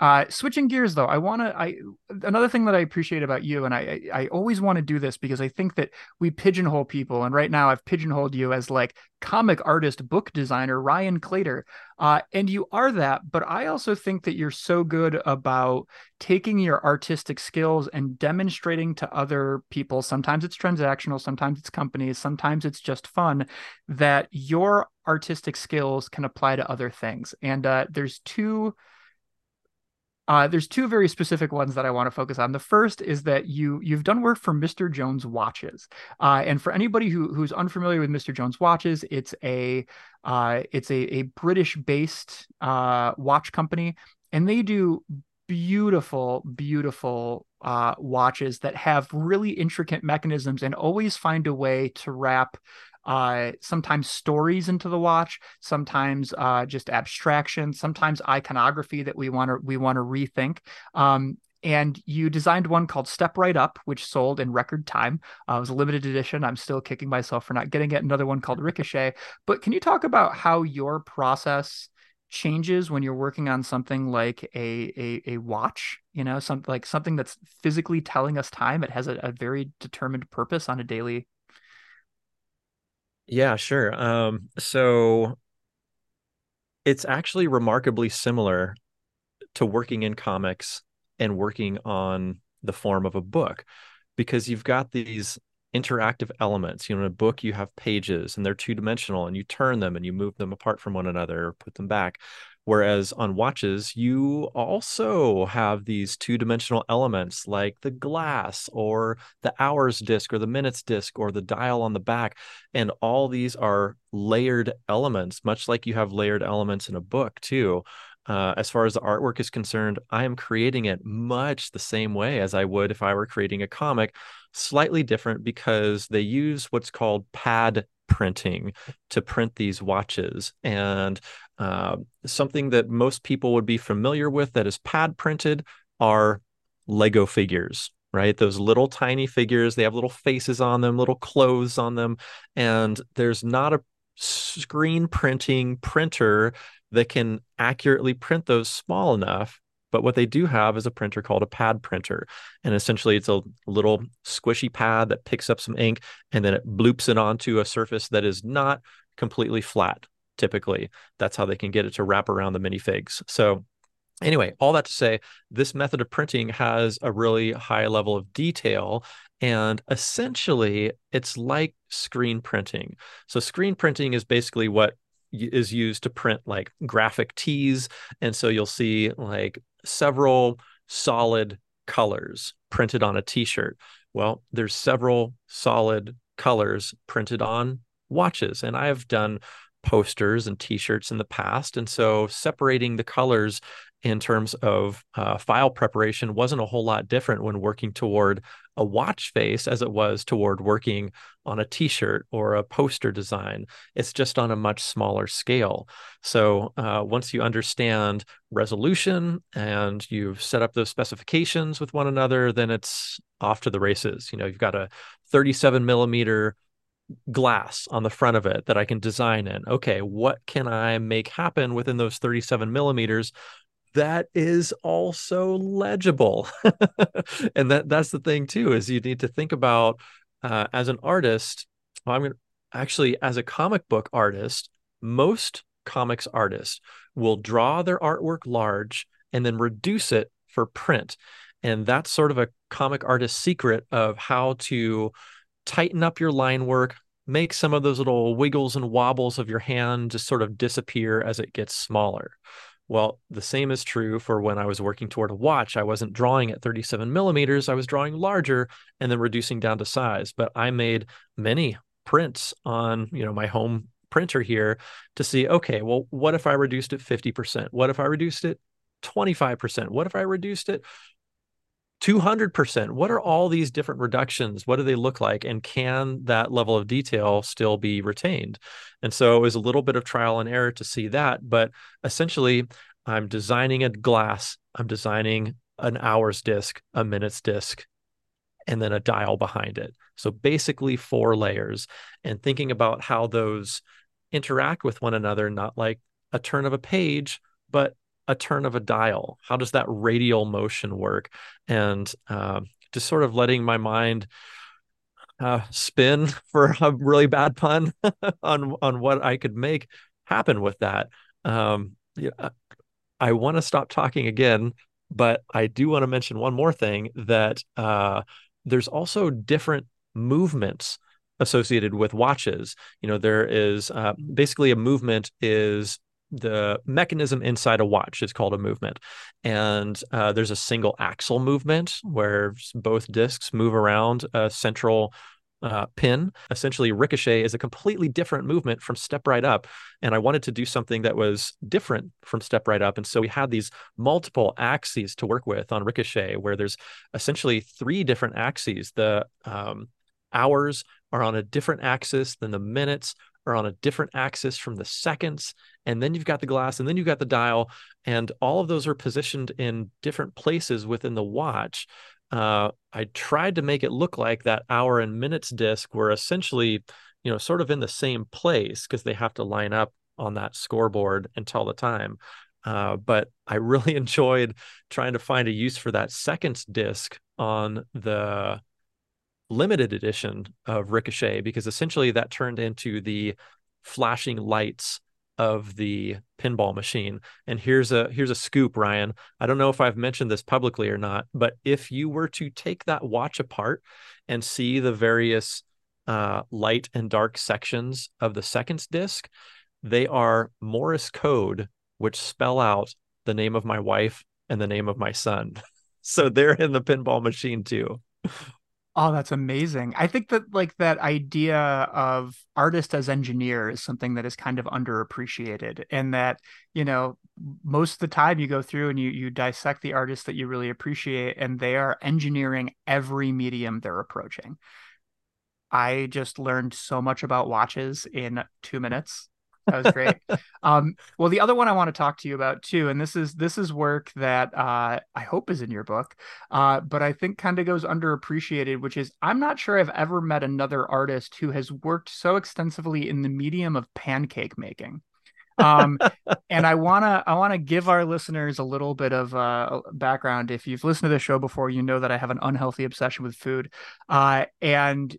Uh, switching gears, though, I want to I another thing that I appreciate about you, and I, I, I always want to do this because I think that we pigeonhole people. And right now I've pigeonholed you as like comic artist, book designer, Ryan Claytor. Uh, and you are that. But I also think that you're so good about taking your artistic skills and demonstrating to other people. Sometimes it's transactional. Sometimes it's companies. Sometimes it's just fun, that your artistic skills can apply to other things. And uh, there's two Uh, there's two very specific ones that I want to focus on. The first is that you, you've done work for Mister Jones Watches. Uh, and for anybody who, who's unfamiliar with Mister Jones Watches, it's a uh, it's a, a British-based uh, watch company, and they do beautiful, beautiful uh, watches that have really intricate mechanisms and always find a way to wrap Uh, sometimes stories into the watch, sometimes uh, just abstraction, sometimes iconography that we want to we want to rethink. Um, and you designed one called Step Right Up, which sold in record time. Uh, it was a limited edition. I'm still kicking myself for not getting it. Another one called Ricochet. But can you talk about how your process changes when you're working on something like a a, a watch? You know, some, like something that's physically telling us time. It has a, a very determined purpose on a daily. Yeah, sure. Um, so it's actually remarkably similar to working in comics and working on the form of a book, because you've got these interactive elements. You know, in a book, you have pages and they're two-dimensional, and you turn them and you move them apart from one another or put them back. Whereas on watches, you also have these two-dimensional elements like the glass or the hours disc or the minutes disc or the dial on the back. And all these are layered elements, much like you have layered elements in a book too. Uh, as far as the artwork is concerned, I am creating it much the same way as I would if I were creating a comic, slightly different because they use what's called pad printing to print these watches. And uh, something that most people would be familiar with that is pad printed are Lego figures, right? Those little tiny figures, they have little faces on them, little clothes on them. And there's not a screen printing printer that can accurately print those small enough. But what they do have is a printer called a pad printer. And essentially it's a little squishy pad that picks up some ink and then it bloops it onto a surface that is not completely flat. Typically, that's how they can get it to wrap around the minifigs. So anyway, all that to say, this method of printing has a really high level of detail. And essentially it's like screen printing. So screen printing is basically what is used to print like graphic tees. And so you'll see like several solid colors printed on a t-shirt. Well, there's several solid colors printed on watches. And I've done posters and t-shirts in the past. And so separating the colors in terms of uh, file preparation wasn't a whole lot different when working toward a watch face as it was toward working on a t-shirt or a poster design. It's just on a much smaller scale. So uh, once you understand resolution and you've set up those specifications with one another, then it's off to the races. You know, you've got a thirty-seven millimeter glass on the front of it that I can design in. Okay, what can I make happen within those thirty-seven millimeters? That is also legible. And that that's the thing too, is you need to think about uh, as an artist, well, I'm gonna, actually as a comic book artist, most comics artists will draw their artwork large and then reduce it for print. And that's sort of a comic artist secret of how to tighten up your line work, make some of those little wiggles and wobbles of your hand just sort of disappear as it gets smaller. Well, the same is true for when I was working toward a watch. I wasn't drawing at thirty-seven millimeters. I was drawing larger and then reducing down to size. But I made many prints on, you know, my home printer here to see, okay, well, what if I reduced it fifty percent? What if I reduced it twenty-five percent? What if I reduced it two hundred percent? What are all these different reductions? What do they look like? And can that level of detail still be retained? And so it was a little bit of trial and error to see that. But essentially, I'm designing a glass. I'm designing an hours disc, a minutes disc, and then a dial behind it. So basically four layers, and thinking about how those interact with one another, not like a turn of a page, but a turn of a dial? How does that radial motion work? And uh, just sort of letting my mind uh, spin, for a really bad pun, on on what I could make happen with that. Um, yeah, I want to stop talking again, but I do want to mention one more thing, that uh, there's also different movements associated with watches. You know, there is uh, basically a movement is the mechanism inside a watch is called a movement. And uh, there's a single axle movement where both discs move around a central uh, pin. Essentially, Ricochet is a completely different movement from Step Right Up. And I wanted to do something that was different from Step Right Up. And so we had these multiple axes to work with on Ricochet, where there's essentially three different axes. The um, hours are on a different axis than the minutes, are on a different axis from the seconds, and then you've got the glass, and then you've got the dial, and all of those are positioned in different places within the watch. Uh, I tried to make it look like that hour and minutes disc were essentially, you know, sort of in the same place, because they have to line up on that scoreboard and tell the time. Uh, but I really enjoyed trying to find a use for that seconds disc on the limited edition of Ricochet, because essentially that turned into the flashing lights of the pinball machine. And here's a here's a scoop, Ryan. I don't know if I've mentioned this publicly or not, but if you were to take that watch apart and see the various uh, light and dark sections of the seconds disc, they are Morse code, which spell out the name of my wife and the name of my son. So they're in the pinball machine too. Oh, that's amazing. I think that like that idea of artist as engineer is something that is kind of underappreciated, and that, you know, most of the time you go through and you you dissect the artists that you really appreciate, and they are engineering every medium they're approaching. I just learned so much about watches in two minutes. That was great. Um, well, the other one I want to talk to you about too, and this is this is work that uh, I hope is in your book, uh, but I think kind of goes underappreciated, which is I'm not sure I've ever met another artist who has worked so extensively in the medium of pancake making. um, and I wanna I wanna give our listeners a little bit of uh, background. If you've listened to the show before, you know that I have an unhealthy obsession with food, uh, and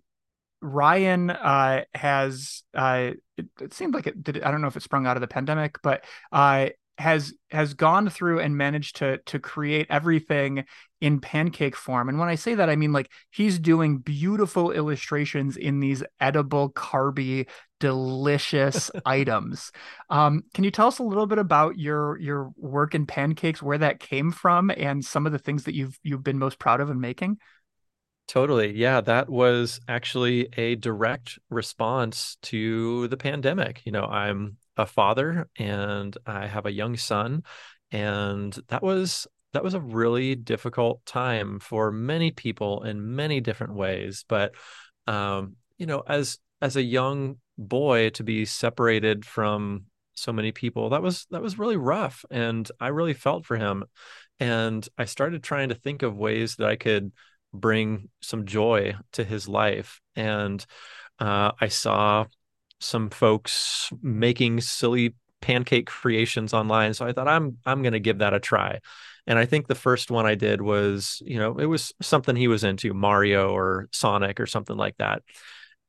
Ryan uh, has, uh, it, it seemed like it did, I don't know if it sprung out of the pandemic, but uh, has has gone through and managed to to create everything in pancake form. And when I say that, I mean, like, he's doing beautiful illustrations in these edible, carby, delicious items. Um, can you tell us a little bit about your your work in pancakes, where that came from, and some of the things that you've you've been most proud of in making? Totally. Yeah, that was actually a direct response to the pandemic. You know, I'm a father and I have a young son, and that was that was a really difficult time for many people in many different ways. But, um, you know, as as a young boy to be separated from so many people, that was that was really rough. And I really felt for him. And I started trying to think of ways that I could bring some joy to his life. And uh, I saw some folks making silly pancake creations online. So I thought, I'm I'm going to give that a try. And I think the first one I did was, you know, it was something he was into, Mario or Sonic or something like that.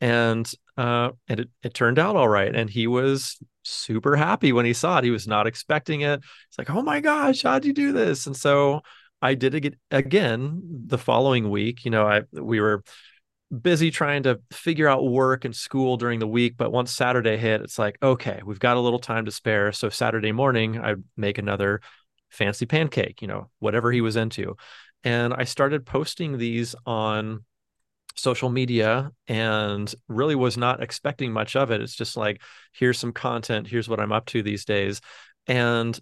And uh, and it, it turned out all right. And he was super happy when he saw it. He was not expecting it. It's like, oh my gosh, how'd you do this? And so I did it again the following week. You know, I we were busy trying to figure out work and school during the week, but once Saturday hit, it's like, okay, we've got a little time to spare. So Saturday morning, I make another fancy pancake, you know, whatever he was into. And I started posting these on social media and really was not expecting much of it. It's just like, here's some content, here's what I'm up to these days. And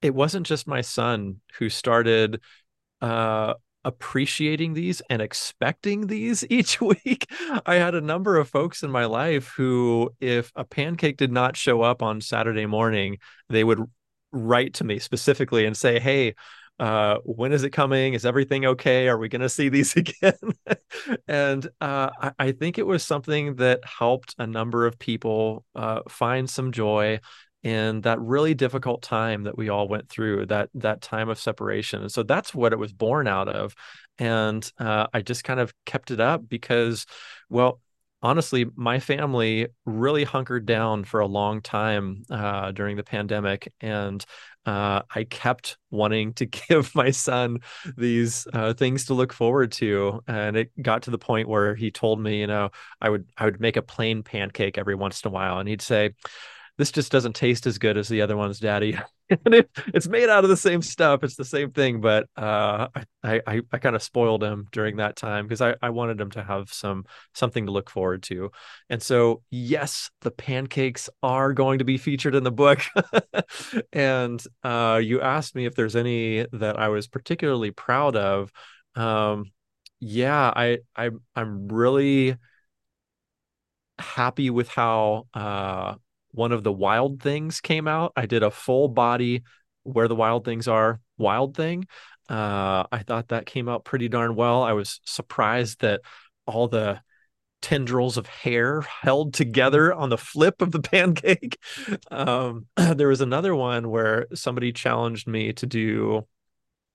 it wasn't just my son who started uh, appreciating these and expecting these each week. I had a number of folks in my life who, if a pancake did not show up on Saturday morning, they would write to me specifically and say, hey, uh, when is it coming? Is everything okay? Are we going to see these again? And uh, I, I think it was something that helped a number of people uh, find some joy and that really difficult time that we all went through, that that time of separation. And so that's what it was born out of. And uh, I just kind of kept it up because, well, honestly, my family really hunkered down for a long time uh, during the pandemic. And uh, I kept wanting to give my son these uh, things to look forward to. And it got to the point where he told me, you know, I would I would make a plain pancake every once in a while. And he'd say, "This just doesn't taste as good as the other ones, Daddy." And it, it's made out of the same stuff. It's the same thing. But uh, I, I, I kind of spoiled him during that time because I, I wanted him to have some something to look forward to. And so, yes, the pancakes are going to be featured in the book. And uh, you asked me if there's any that I was particularly proud of. Um, yeah, I, I, I'm really happy with how... Uh, One of the Wild Things came out. I did a full body Where the Wild Things Are Wild Thing. Uh, I thought that came out pretty darn well. I was surprised that all the tendrils of hair held together on the flip of the pancake. Um, there was another one where somebody challenged me to do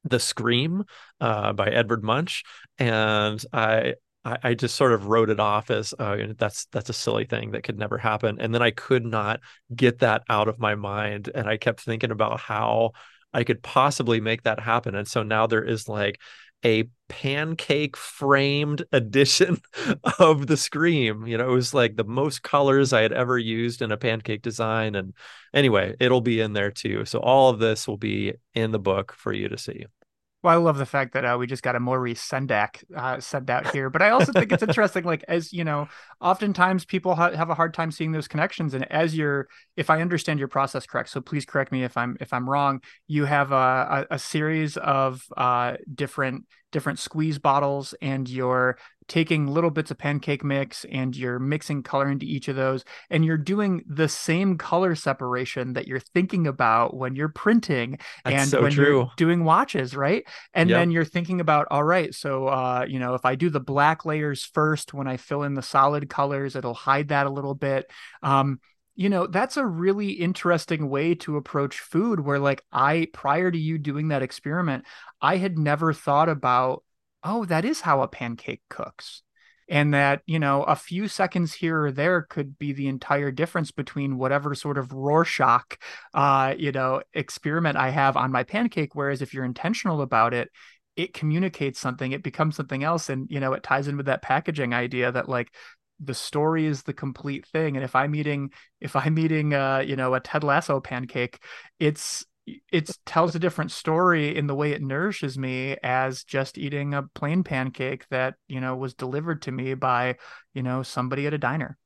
The Scream uh, by Edvard Munch. And I... I just sort of wrote it off as uh, that's that's a silly thing that could never happen. And then I could not get that out of my mind. And I kept thinking about how I could possibly make that happen. And so now there is like a pancake framed edition of The Scream. You know, it was like the most colors I had ever used in a pancake design. And anyway, it'll be in there too. So all of this will be in the book for you to see. Well, I love the fact that uh, we just got a Maurice Sendak uh, sent out here, but I also think it's interesting. Like, as you know, oftentimes people ha- have a hard time seeing those connections. And as you're, if I understand your process correct, so please correct me if I'm if I'm wrong. You have a a, a series of uh, different different squeeze bottles, and you're taking little bits of pancake mix and you're mixing color into each of those, and you're doing the same color separation that you're thinking about when you're printing. That's and so when true. You're doing watches, right? And yep. Then you're thinking about, all right, so uh, you know, if I do the black layers first, when I fill in the solid colors, it'll hide that a little bit. Um, you know, that's a really interesting way to approach food where, like, I, prior to you doing that experiment, I had never thought about, oh, that is how a pancake cooks. And that, you know, a few seconds here or there could be the entire difference between whatever sort of Rorschach, uh, you know, experiment I have on my pancake. Whereas if you're intentional about it, it communicates something, it becomes something else. And, you know, it ties in with that packaging idea that, like, the story is the complete thing. And if I'm eating, if I'm eating, uh, you know, a Ted Lasso pancake, it's, it tells a different story in the way it nourishes me as just eating a plain pancake that, you know, was delivered to me by, you know, somebody at a diner.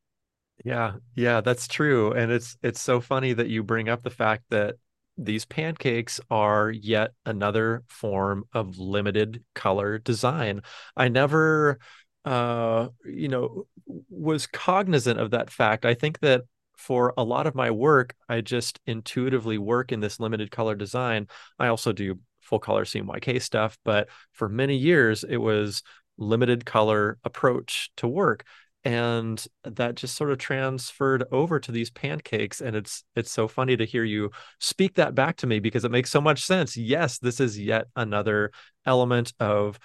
Yeah. Yeah, that's true. And it's, it's so funny that you bring up the fact that these pancakes are yet another form of limited color design. I never, uh, you know, was cognizant of that fact. I think that for a lot of my work, I just intuitively work in this limited color design. I also do full color C M Y K stuff, but for many years, it was limited color approach to work. And that just sort of transferred over to these pancakes. And it's it's so funny to hear you speak that back to me because it makes so much sense. Yes, this is yet another element of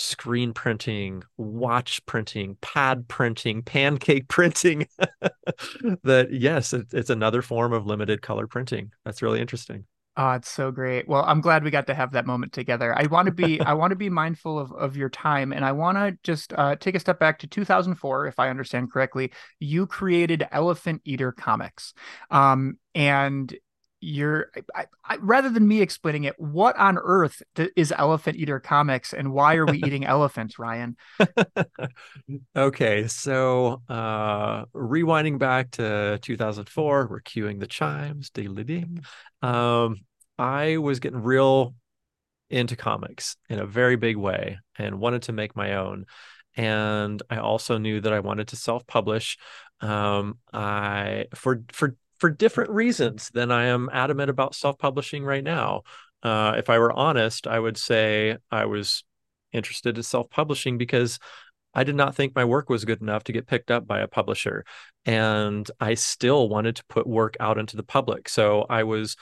screen printing, watch printing, pad printing, pancake printing. That, yes, it, it's another form of limited color printing. That's really interesting. Oh, it's so great. Well, I'm glad we got to have that moment together. I want to be I want to be mindful of, of your time. And I want to just uh, take a step back to two thousand four, if I understand correctly. You created Elephant Eater Comics. Um, and You're I, I, rather than me explaining it, what on earth is Elephant Eater Comics and why are we eating elephants, Ryan? Okay, so uh, rewinding back to two thousand four, we're cueing the chimes, daily ding. Um, I was getting real into comics in a very big way and wanted to make my own. And I also knew that I wanted to self-publish. Um, I for for for different reasons than I am adamant about self-publishing right now. Uh, if I were honest, I would say I was interested in self-publishing because I did not think my work was good enough to get picked up by a publisher, and I still wanted to put work out into the public. So I was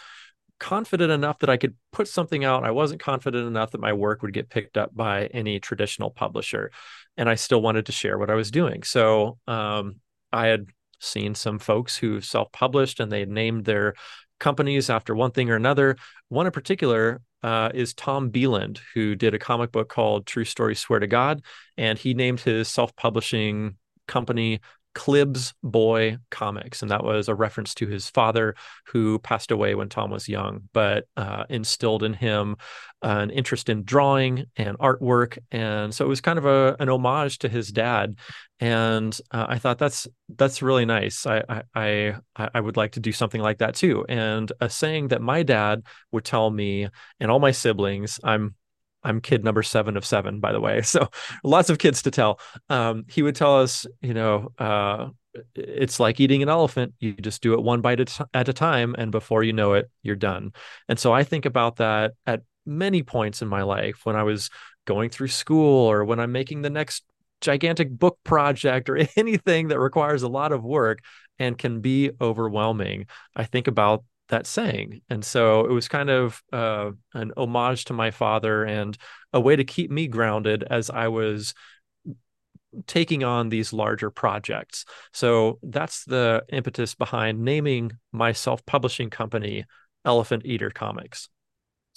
confident enough that I could put something out. I wasn't confident enough that my work would get picked up by any traditional publisher, and I still wanted to share what I was doing. So um, I had seen some folks who self-published, and they had named their companies after one thing or another. One in particular uh, is Tom Bieland, who did a comic book called True Story, Swear to God, and he named his self-publishing company Clibs Boy Comics, and that was a reference to his father, who passed away when Tom was young, but uh, instilled in him an interest in drawing and artwork. And so it was kind of a, an homage to his dad. And uh, I thought that's that's really nice. I, I I I would like to do something like that too. And a saying that my dad would tell me and all my siblings — I'm I'm kid number seven of seven, by the way, so lots of kids to tell. Um, he would tell us, you know, uh, it's like eating an elephant. You just do it one bite at, at a time, and before you know it, you're done. And so I think about that at many points in my life, when I was going through school, or when I'm making the next gigantic book project, or anything that requires a lot of work and can be overwhelming. I think about that saying. And so it was kind of uh, an homage to my father, and a way to keep me grounded as I was taking on these larger projects. So that's the impetus behind naming my self-publishing company Elephant Eater Comics.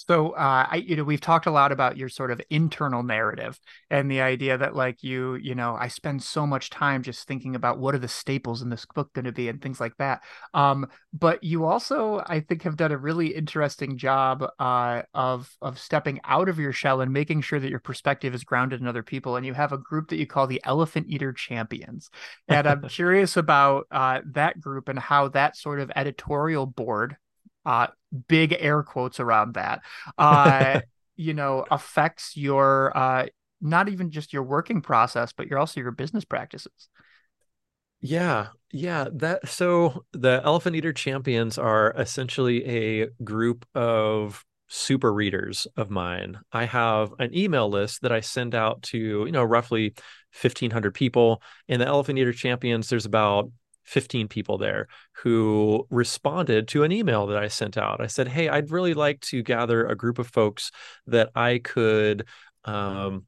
So, uh, I, you know, we've talked a lot about your sort of internal narrative, and the idea that, like, you, you know, I spend so much time just thinking about what are the staples in this book going to be and things like that. Um, but you also, I think, have done a really interesting job uh, of of stepping out of your shell and making sure that your perspective is grounded in other people. And you have a group that you call the Elephant Eater Champions. And I'm curious about uh, that group and how that sort of editorial board — Uh, big air quotes around that, uh, you know, affects your, uh, not even just your working process, but you're also your business practices. Yeah. Yeah. That, so the Elephant Eater Champions are essentially a group of super readers of mine. I have an email list that I send out to, you know, roughly fifteen hundred people. In the Elephant Eater Champions, there's about fifteen people there who responded to an email that I sent out. I said, hey, I'd really like to gather a group of folks that I could um,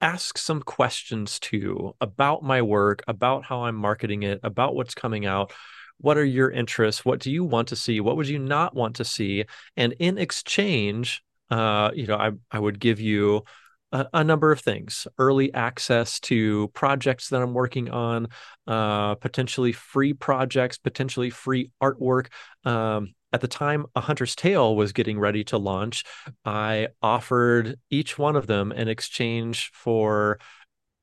ask some questions to about my work, about how I'm marketing it, about what's coming out. What are your interests? What do you want to see? What would you not want to see? And in exchange, uh, you know, I, I would give you a number of things: early access to projects that I'm working on, uh, potentially free projects, potentially free artwork. Um, at the time A Hunter's Tale was getting ready to launch, I offered each one of them in exchange for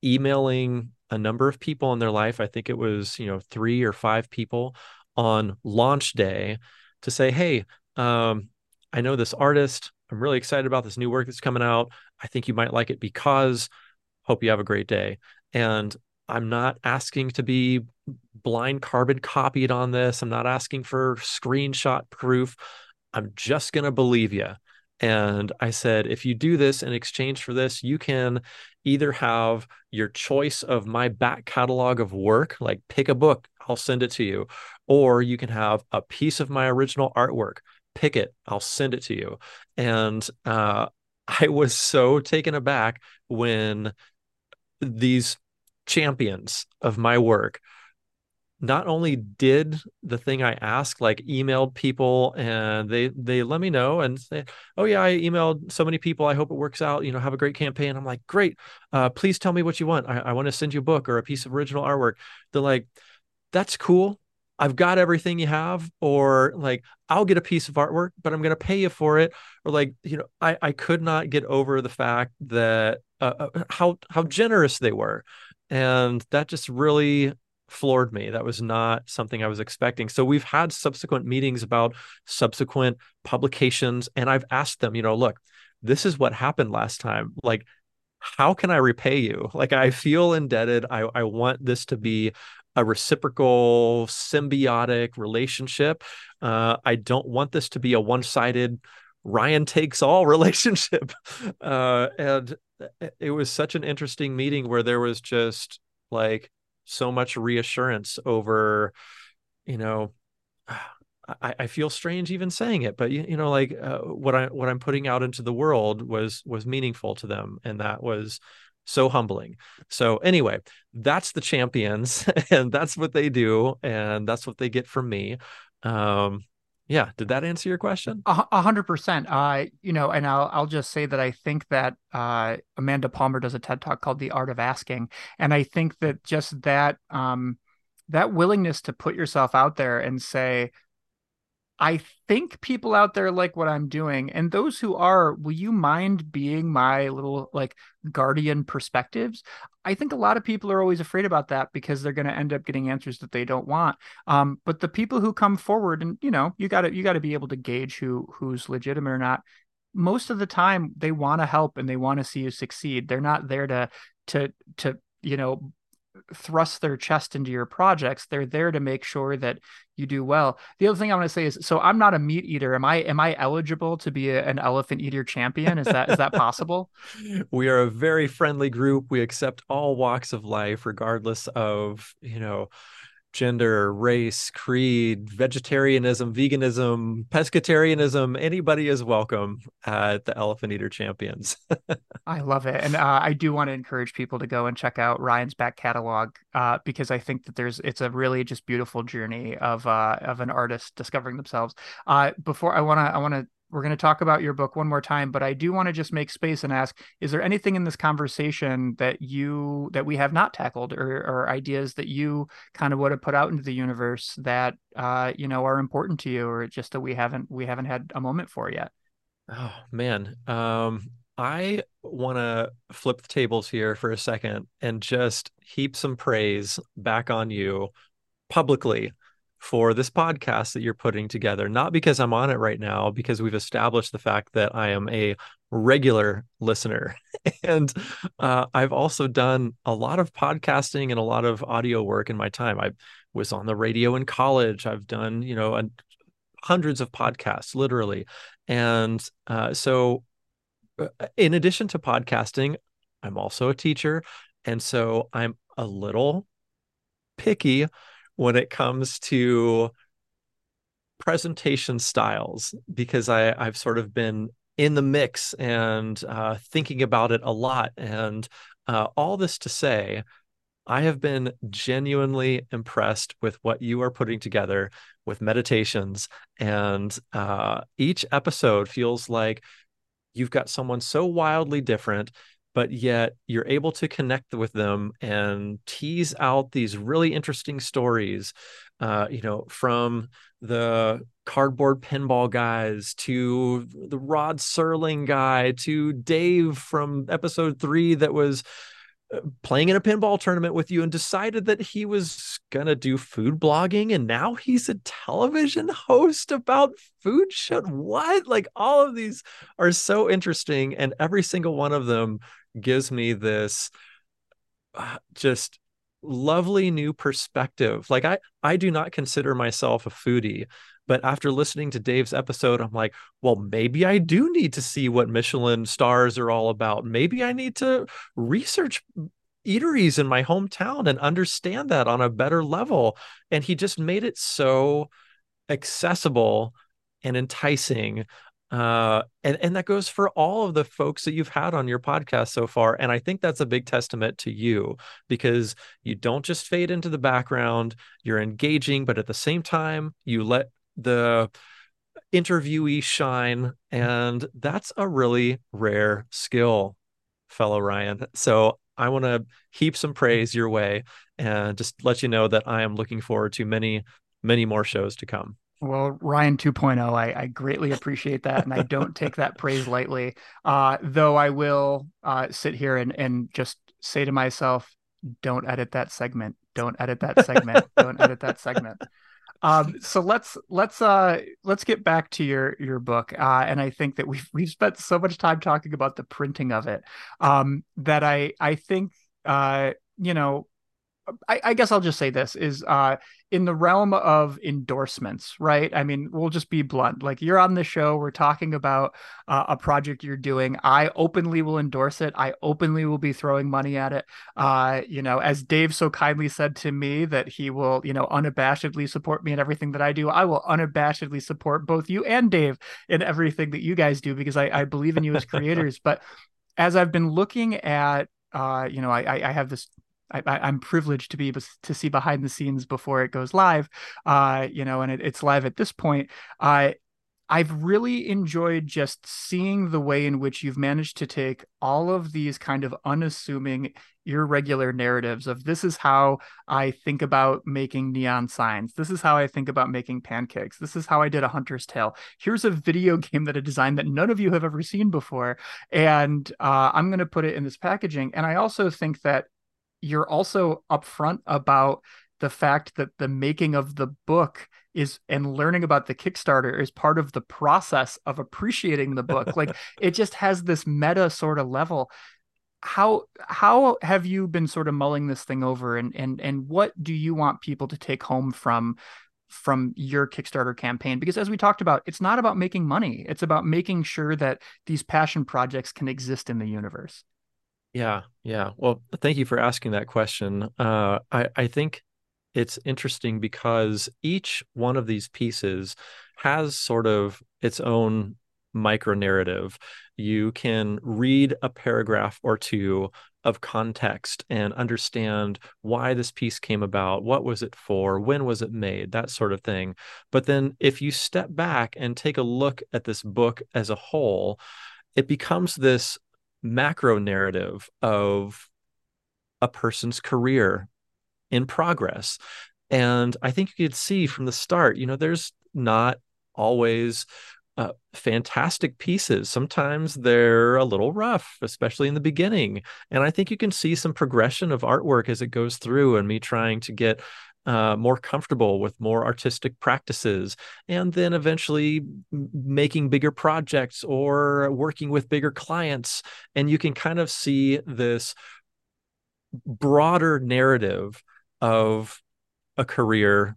emailing a number of people in their life — I think it was, you know, three or five people — on launch day to say, hey, um, I know this artist. I'm really excited about this new work that's coming out. I think you might like it because — hope you have a great day. And I'm not asking to be blind carbon copied on this. I'm not asking for screenshot proof. I'm just going to believe you. And I said, if you do this, in exchange for this, you can either have your choice of my back catalog of work, like pick a book, I'll send it to you, or you can have a piece of my original artwork. Pick it, I'll send it to you. And uh, I was so taken aback when these champions of my work not only did the thing I asked, like emailed people, and they they let me know and say, oh yeah, I emailed so many people, I hope it works out, you know, have a great campaign. I'm like, great, uh, please tell me what you want. I, I want to send you a book or a piece of original artwork. They're like, that's cool, I've got everything you have, or like, I'll get a piece of artwork, but I'm going to pay you for it. Or like, you know, I, I could not get over the fact that uh, how, how generous they were. And that just really floored me. That was not something I was expecting. So we've had subsequent meetings about subsequent publications, and I've asked them, you know, look, this is what happened last time. Like, how can I repay you? Like, I feel indebted. I, I want this to be a reciprocal, symbiotic relationship. Uh, I don't want this to be a one-sided Ryan takes all relationship. Uh, and it was such an interesting meeting where there was just like so much reassurance over, you know, I, I feel strange even saying it, but you, you know, like uh, what I, what I'm putting out into the world was, was meaningful to them. And that was so humbling. So anyway, that's the Champions, and that's what they do. And that's what they get from me. Um, Yeah. Did that answer your question? A hundred percent. Uh, you know, and I'll, I'll just say that I think that uh, Amanda Palmer does a TED Talk called The Art of Asking. And I think that just that, um, that willingness to put yourself out there and say, I think people out there like what I'm doing, and those who are, will you mind being my little like guardian perspectives? I think a lot of people are always afraid about that because they're going to end up getting answers that they don't want. Um, but the people who come forward, and you know, you got to you got to be able to gauge who who's legitimate or not. Most of the time, they want to help and they want to see you succeed. They're not there to to to you know. thrust their chest into your projects. They're there to make sure that you do well. The other thing I want to say is, so I'm not a meat eater. Am I, am I eligible to be a, an Elephant Eater Champion? Is that, is that possible? We are a very friendly group. We accept all walks of life, regardless of, you know, gender, race, creed, vegetarianism, veganism, pescatarianism. Anybody is welcome uh, at the Elephant Eater Champions. I love it. And uh, I do want to encourage people to go and check out Ryan's back catalog uh, because I think that there's, it's a really just beautiful journey of, uh, of an artist discovering themselves. Uh, before I want to, I want to, we're going to talk about your book one more time, but I do want to just make space and ask, is there anything in this conversation that you, that we have not tackled, or, or ideas that you kind of would have put out into the universe that, uh, you know, are important to you, or just that we haven't, we haven't had a moment for yet? Oh man. Um, I want to flip the tables here for a second and just heap some praise back on you publicly for this podcast that you're putting together, not because I'm on it right now, because we've established the fact that I am a regular listener. And uh, I've also done a lot of podcasting and a lot of audio work in my time. I was on the radio in college. I've done, you know, a, hundreds of podcasts, literally. And uh, so uh, in addition to podcasting, I'm also a teacher. And so I'm a little picky when it comes to presentation styles, because I, I've sort of been in the mix and uh, thinking about it a lot. And uh, all this to say, I have been genuinely impressed with what you are putting together with meditations. And uh, each episode feels like you've got someone so wildly different, but yet you're able to connect with them and tease out these really interesting stories, uh, you know, from the cardboard pinball guys to the Rod Serling guy to Dave from episode three that was playing in a pinball tournament with you and decided that he was going to do food blogging. And now he's a television host about food show. What? Like all of these are so interesting. And every single one of them gives me this uh, just lovely new perspective. Like I, I do not consider myself a foodie, but after listening to Dave's episode, I'm like, well, maybe I do need to see what Michelin stars are all about. Maybe I need to research eateries in my hometown and understand that on a better level. And he just made it so accessible and enticing. Uh, and, and that goes for all of the folks that you've had on your podcast so far. And I think that's a big testament to you, because you don't just fade into the background, you're engaging, but at the same time, you let the interviewee shine. And that's a really rare skill, fellow Ryan. So I want to heap some praise your way and just let you know that I am looking forward to many, many more shows to come. Well, Ryan two point oh, I, I greatly appreciate that. And I don't take that praise lightly, uh, though I will uh, sit here and, and just say to myself, don't edit that segment. Don't edit that segment. Don't edit that segment. Um, so let's let's uh, let's get back to your your book, uh, and I think that we've we've spent so much time talking about the printing of it um, that I I think uh, you know I, I guess I'll just say this is uh, in the realm of endorsements, right? I mean, we'll just be blunt. Like, you're on the show, we're talking about uh, a project you're doing. I openly will endorse it. I openly will be throwing money at it. Uh, you know, as Dave so kindly said to me that he will, you know, unabashedly support me in everything that I do. I will unabashedly support both you and Dave in everything that you guys do, because I, I believe in you as creators. But as I've been looking at, uh, you know, I, I have this, I, I'm privileged to be able to see behind the scenes before it goes live, uh, you know, and it, it's live at this point. I, I've really enjoyed just seeing the way in which you've managed to take all of these kind of unassuming, irregular narratives of this is how I think about making neon signs. This is how I think about making pancakes. This is how I did A Hunter's Tale. Here's a video game that I designed that none of you have ever seen before. And uh, I'm going to put it in this packaging. And I also think that you're also upfront about the fact that the making of the book is, and learning about the Kickstarter is part of the process of appreciating the book. Like, it just has this meta sort of level. How, how have you been sort of mulling this thing over, and, and, and what do you want people to take home from, from your Kickstarter campaign? Because as we talked about, it's not about making money. It's about making sure that these passion projects can exist in the universe. Yeah. Yeah. Well, thank you for asking that question. Uh, I, I think it's interesting because each one of these pieces has sort of its own micro narrative. You can read a paragraph or two of context and understand why this piece came about, what was it for, when was it made, that sort of thing. But then if you step back and take a look at this book as a whole, it becomes this macro narrative of a person's career in progress. And I think you could see from the start, you know, there's not always uh, fantastic pieces. Sometimes they're a little rough, especially in the beginning. And I think you can see some progression of artwork as it goes through, and me trying to get Uh, more comfortable with more artistic practices, and then eventually making bigger projects or working with bigger clients. And you can kind of see this broader narrative of a career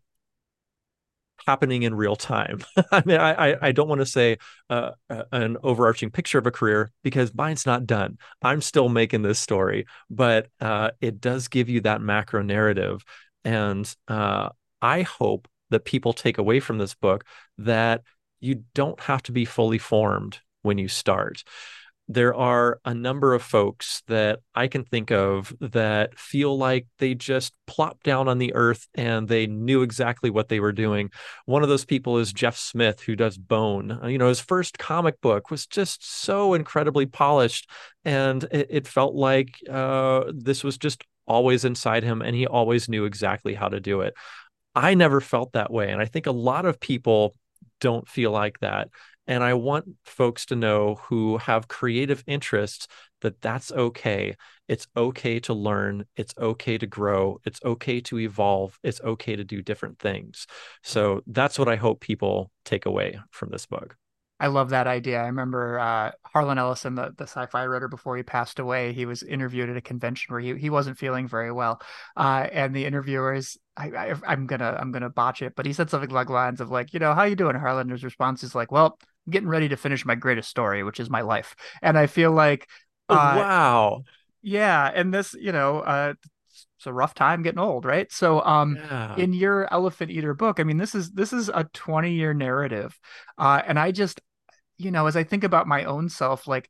happening in real time. I mean, I I don't want to say uh, an overarching picture of a career, because mine's not done. I'm still making this story, but uh, it does give you that macro narrative. And uh, I hope that people take away from this book that you don't have to be fully formed when you start. There are a number of folks that I can think of that feel like they just plopped down on the earth and they knew exactly what they were doing. One of those people is Jeff Smith, who does Bone. You know, his first comic book was just so incredibly polished, and it, it felt like uh, this was just always inside him, and he always knew exactly how to do it. I never felt that way, and I think a lot of people don't feel like that. And I want folks to know who have creative interests that that's okay. It's okay to learn. It's okay to grow. It's okay to evolve. It's okay to do different things. So that's what I hope people take away from this book. I love that idea. I remember uh, Harlan Ellison, the, the sci-fi writer, before he passed away, he was interviewed at a convention where he, he wasn't feeling very well. Uh, and the interviewers, I, I, I'm going to I'm gonna botch it, but he said something along the lines of like, you know, how you doing, Harlan? And his response is like, well, I'm getting ready to finish my greatest story, which is my life. And I feel like, uh, oh, wow. Yeah. And this, you know, uh, it's a rough time getting old, right? So um, yeah. In your Elephant Eater book, I mean, this is this is a twenty-year narrative. Uh, and I just, you know, as I think about my own self, like,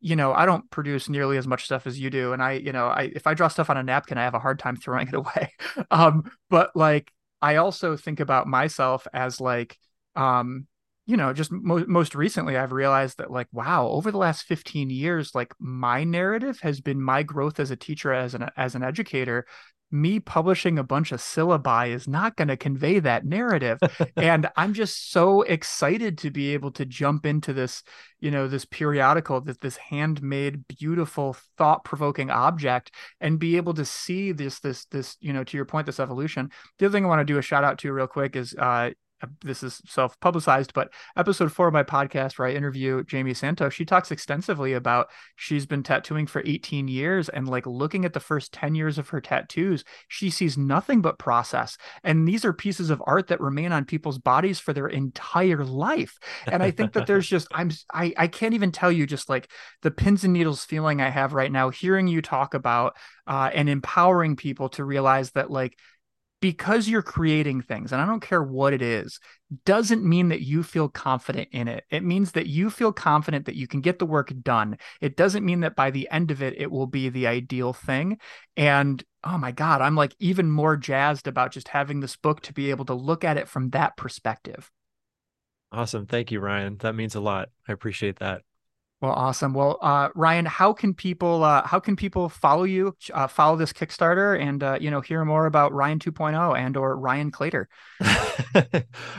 you know, I don't produce nearly as much stuff as you do. And I, you know, I, if I draw stuff on a napkin, I have a hard time throwing it away. um, but like, I also think about myself as like, um, you know, just mo- most recently, I've realized that like, wow, over the last fifteen years, like my narrative has been my growth as a teacher, as an, as an educator. Me publishing a bunch of syllabi is not going to convey that narrative. And I'm just so excited to be able to jump into this, you know, this periodical, this, this handmade, beautiful, thought-provoking object, and be able to see this, this, this, you know, to your point, this evolution. The other thing I want to do a shout out to real quick is uh, this is self-publicized, but episode four of my podcast where I interview Jamie Santos, she talks extensively about she's been tattooing for eighteen years, and like looking at the first ten years of her tattoos, she sees nothing but process. And these are pieces of art that remain on people's bodies for their entire life. And I think that there's just, I'm, I, I can't even tell you just like the pins and needles feeling I have right now, hearing you talk about uh, and empowering people to realize that like, because you're creating things, and I don't care what it is, doesn't mean that you feel confident in it. It means that you feel confident that you can get the work done. It doesn't mean that by the end of it, it will be the ideal thing. And oh my God, I'm like even more jazzed about just having this book to be able to look at it from that perspective. Awesome. Thank you, Ryan. That means a lot. I appreciate that. Well, awesome. Well, uh, Ryan, how can people uh, how can people follow you, uh, follow this Kickstarter, and uh, you know, hear more about Ryan two point oh and or Ryan Claytor?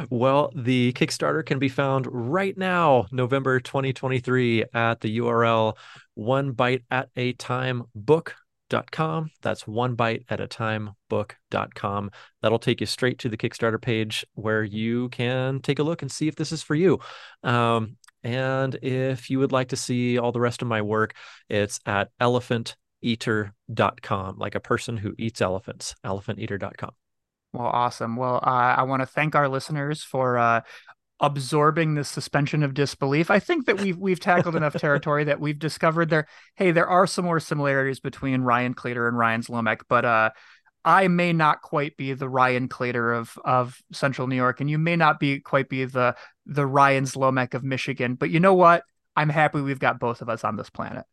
Well, the Kickstarter can be found right now, November twenty twenty-three, at the U R L one bite at a time book dot com. That's one bite at a time book dot com. That'll take you straight to the Kickstarter page where you can take a look and see if this is for you. Um, And if you would like to see all the rest of my work, it's at elephant eater dot com, like a person who eats elephants, elephant eater dot com. Well, awesome. Well, uh, I want to thank our listeners for uh, absorbing this suspension of disbelief. I think that we've we've tackled enough territory that we've discovered there, hey, there are some more similarities between Ryan Claytor and Ryan Zlomek, but uh, I may not quite be the Ryan Claytor of of Central New York, and you may not be quite be the the Ryan Zlomek of Michigan. But you know what? I'm happy we've got both of us on this planet.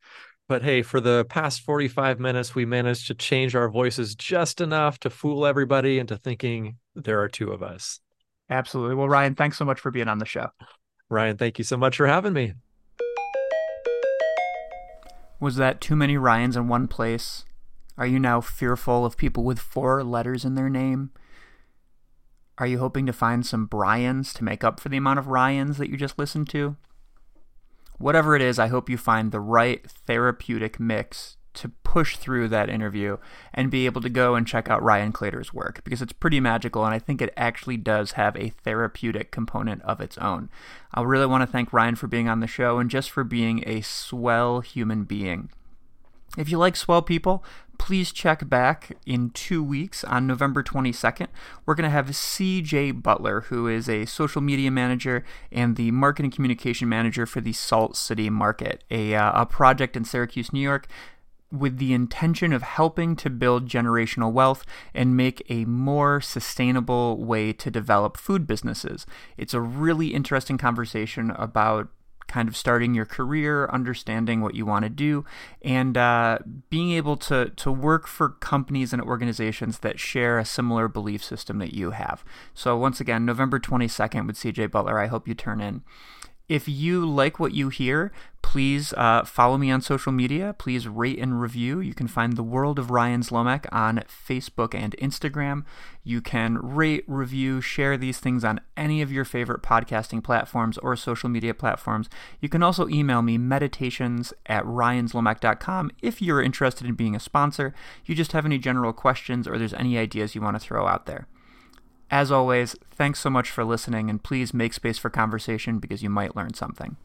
But hey, for the past forty-five minutes, we managed to change our voices just enough to fool everybody into thinking there are two of us. Absolutely. Well, Ryan, thanks so much for being on the show. Ryan, thank you so much for having me. Was that too many Ryans in one place? Are you now fearful of people with four letters in their name? Are you hoping to find some Bryans to make up for the amount of Ryans that you just listened to? Whatever it is, I hope you find the right therapeutic mix to push through that interview and be able to go and check out Ryan Claytor's work, because it's pretty magical, and I think it actually does have a therapeutic component of its own. I really want to thank Ryan for being on the show and just for being a swell human being. If you like swell people, please check back in two weeks on November twenty-second. We're going to have C J Butler, who is a social media manager and the marketing communication manager for the Salt City Market, a, uh, a project in Syracuse, New York, with the intention of helping to build generational wealth and make a more sustainable way to develop food businesses. It's a really interesting conversation about kind of starting your career, understanding what you want to do, and uh, being able to to work for companies and organizations that share a similar belief system that you have. So once again, November twenty-second with C J Butler. I hope you turn in. If you like what you hear, please uh, follow me on social media. Please rate and review. You can find The World of Ryan Zlomek on Facebook and Instagram. You can rate, review, share these things on any of your favorite podcasting platforms or social media platforms. You can also email me meditations at ryan zlomek dot com if you're interested in being a sponsor, you just have any general questions, or there's any ideas you want to throw out there. As always, thanks so much for listening, and please make space for conversation because you might learn something.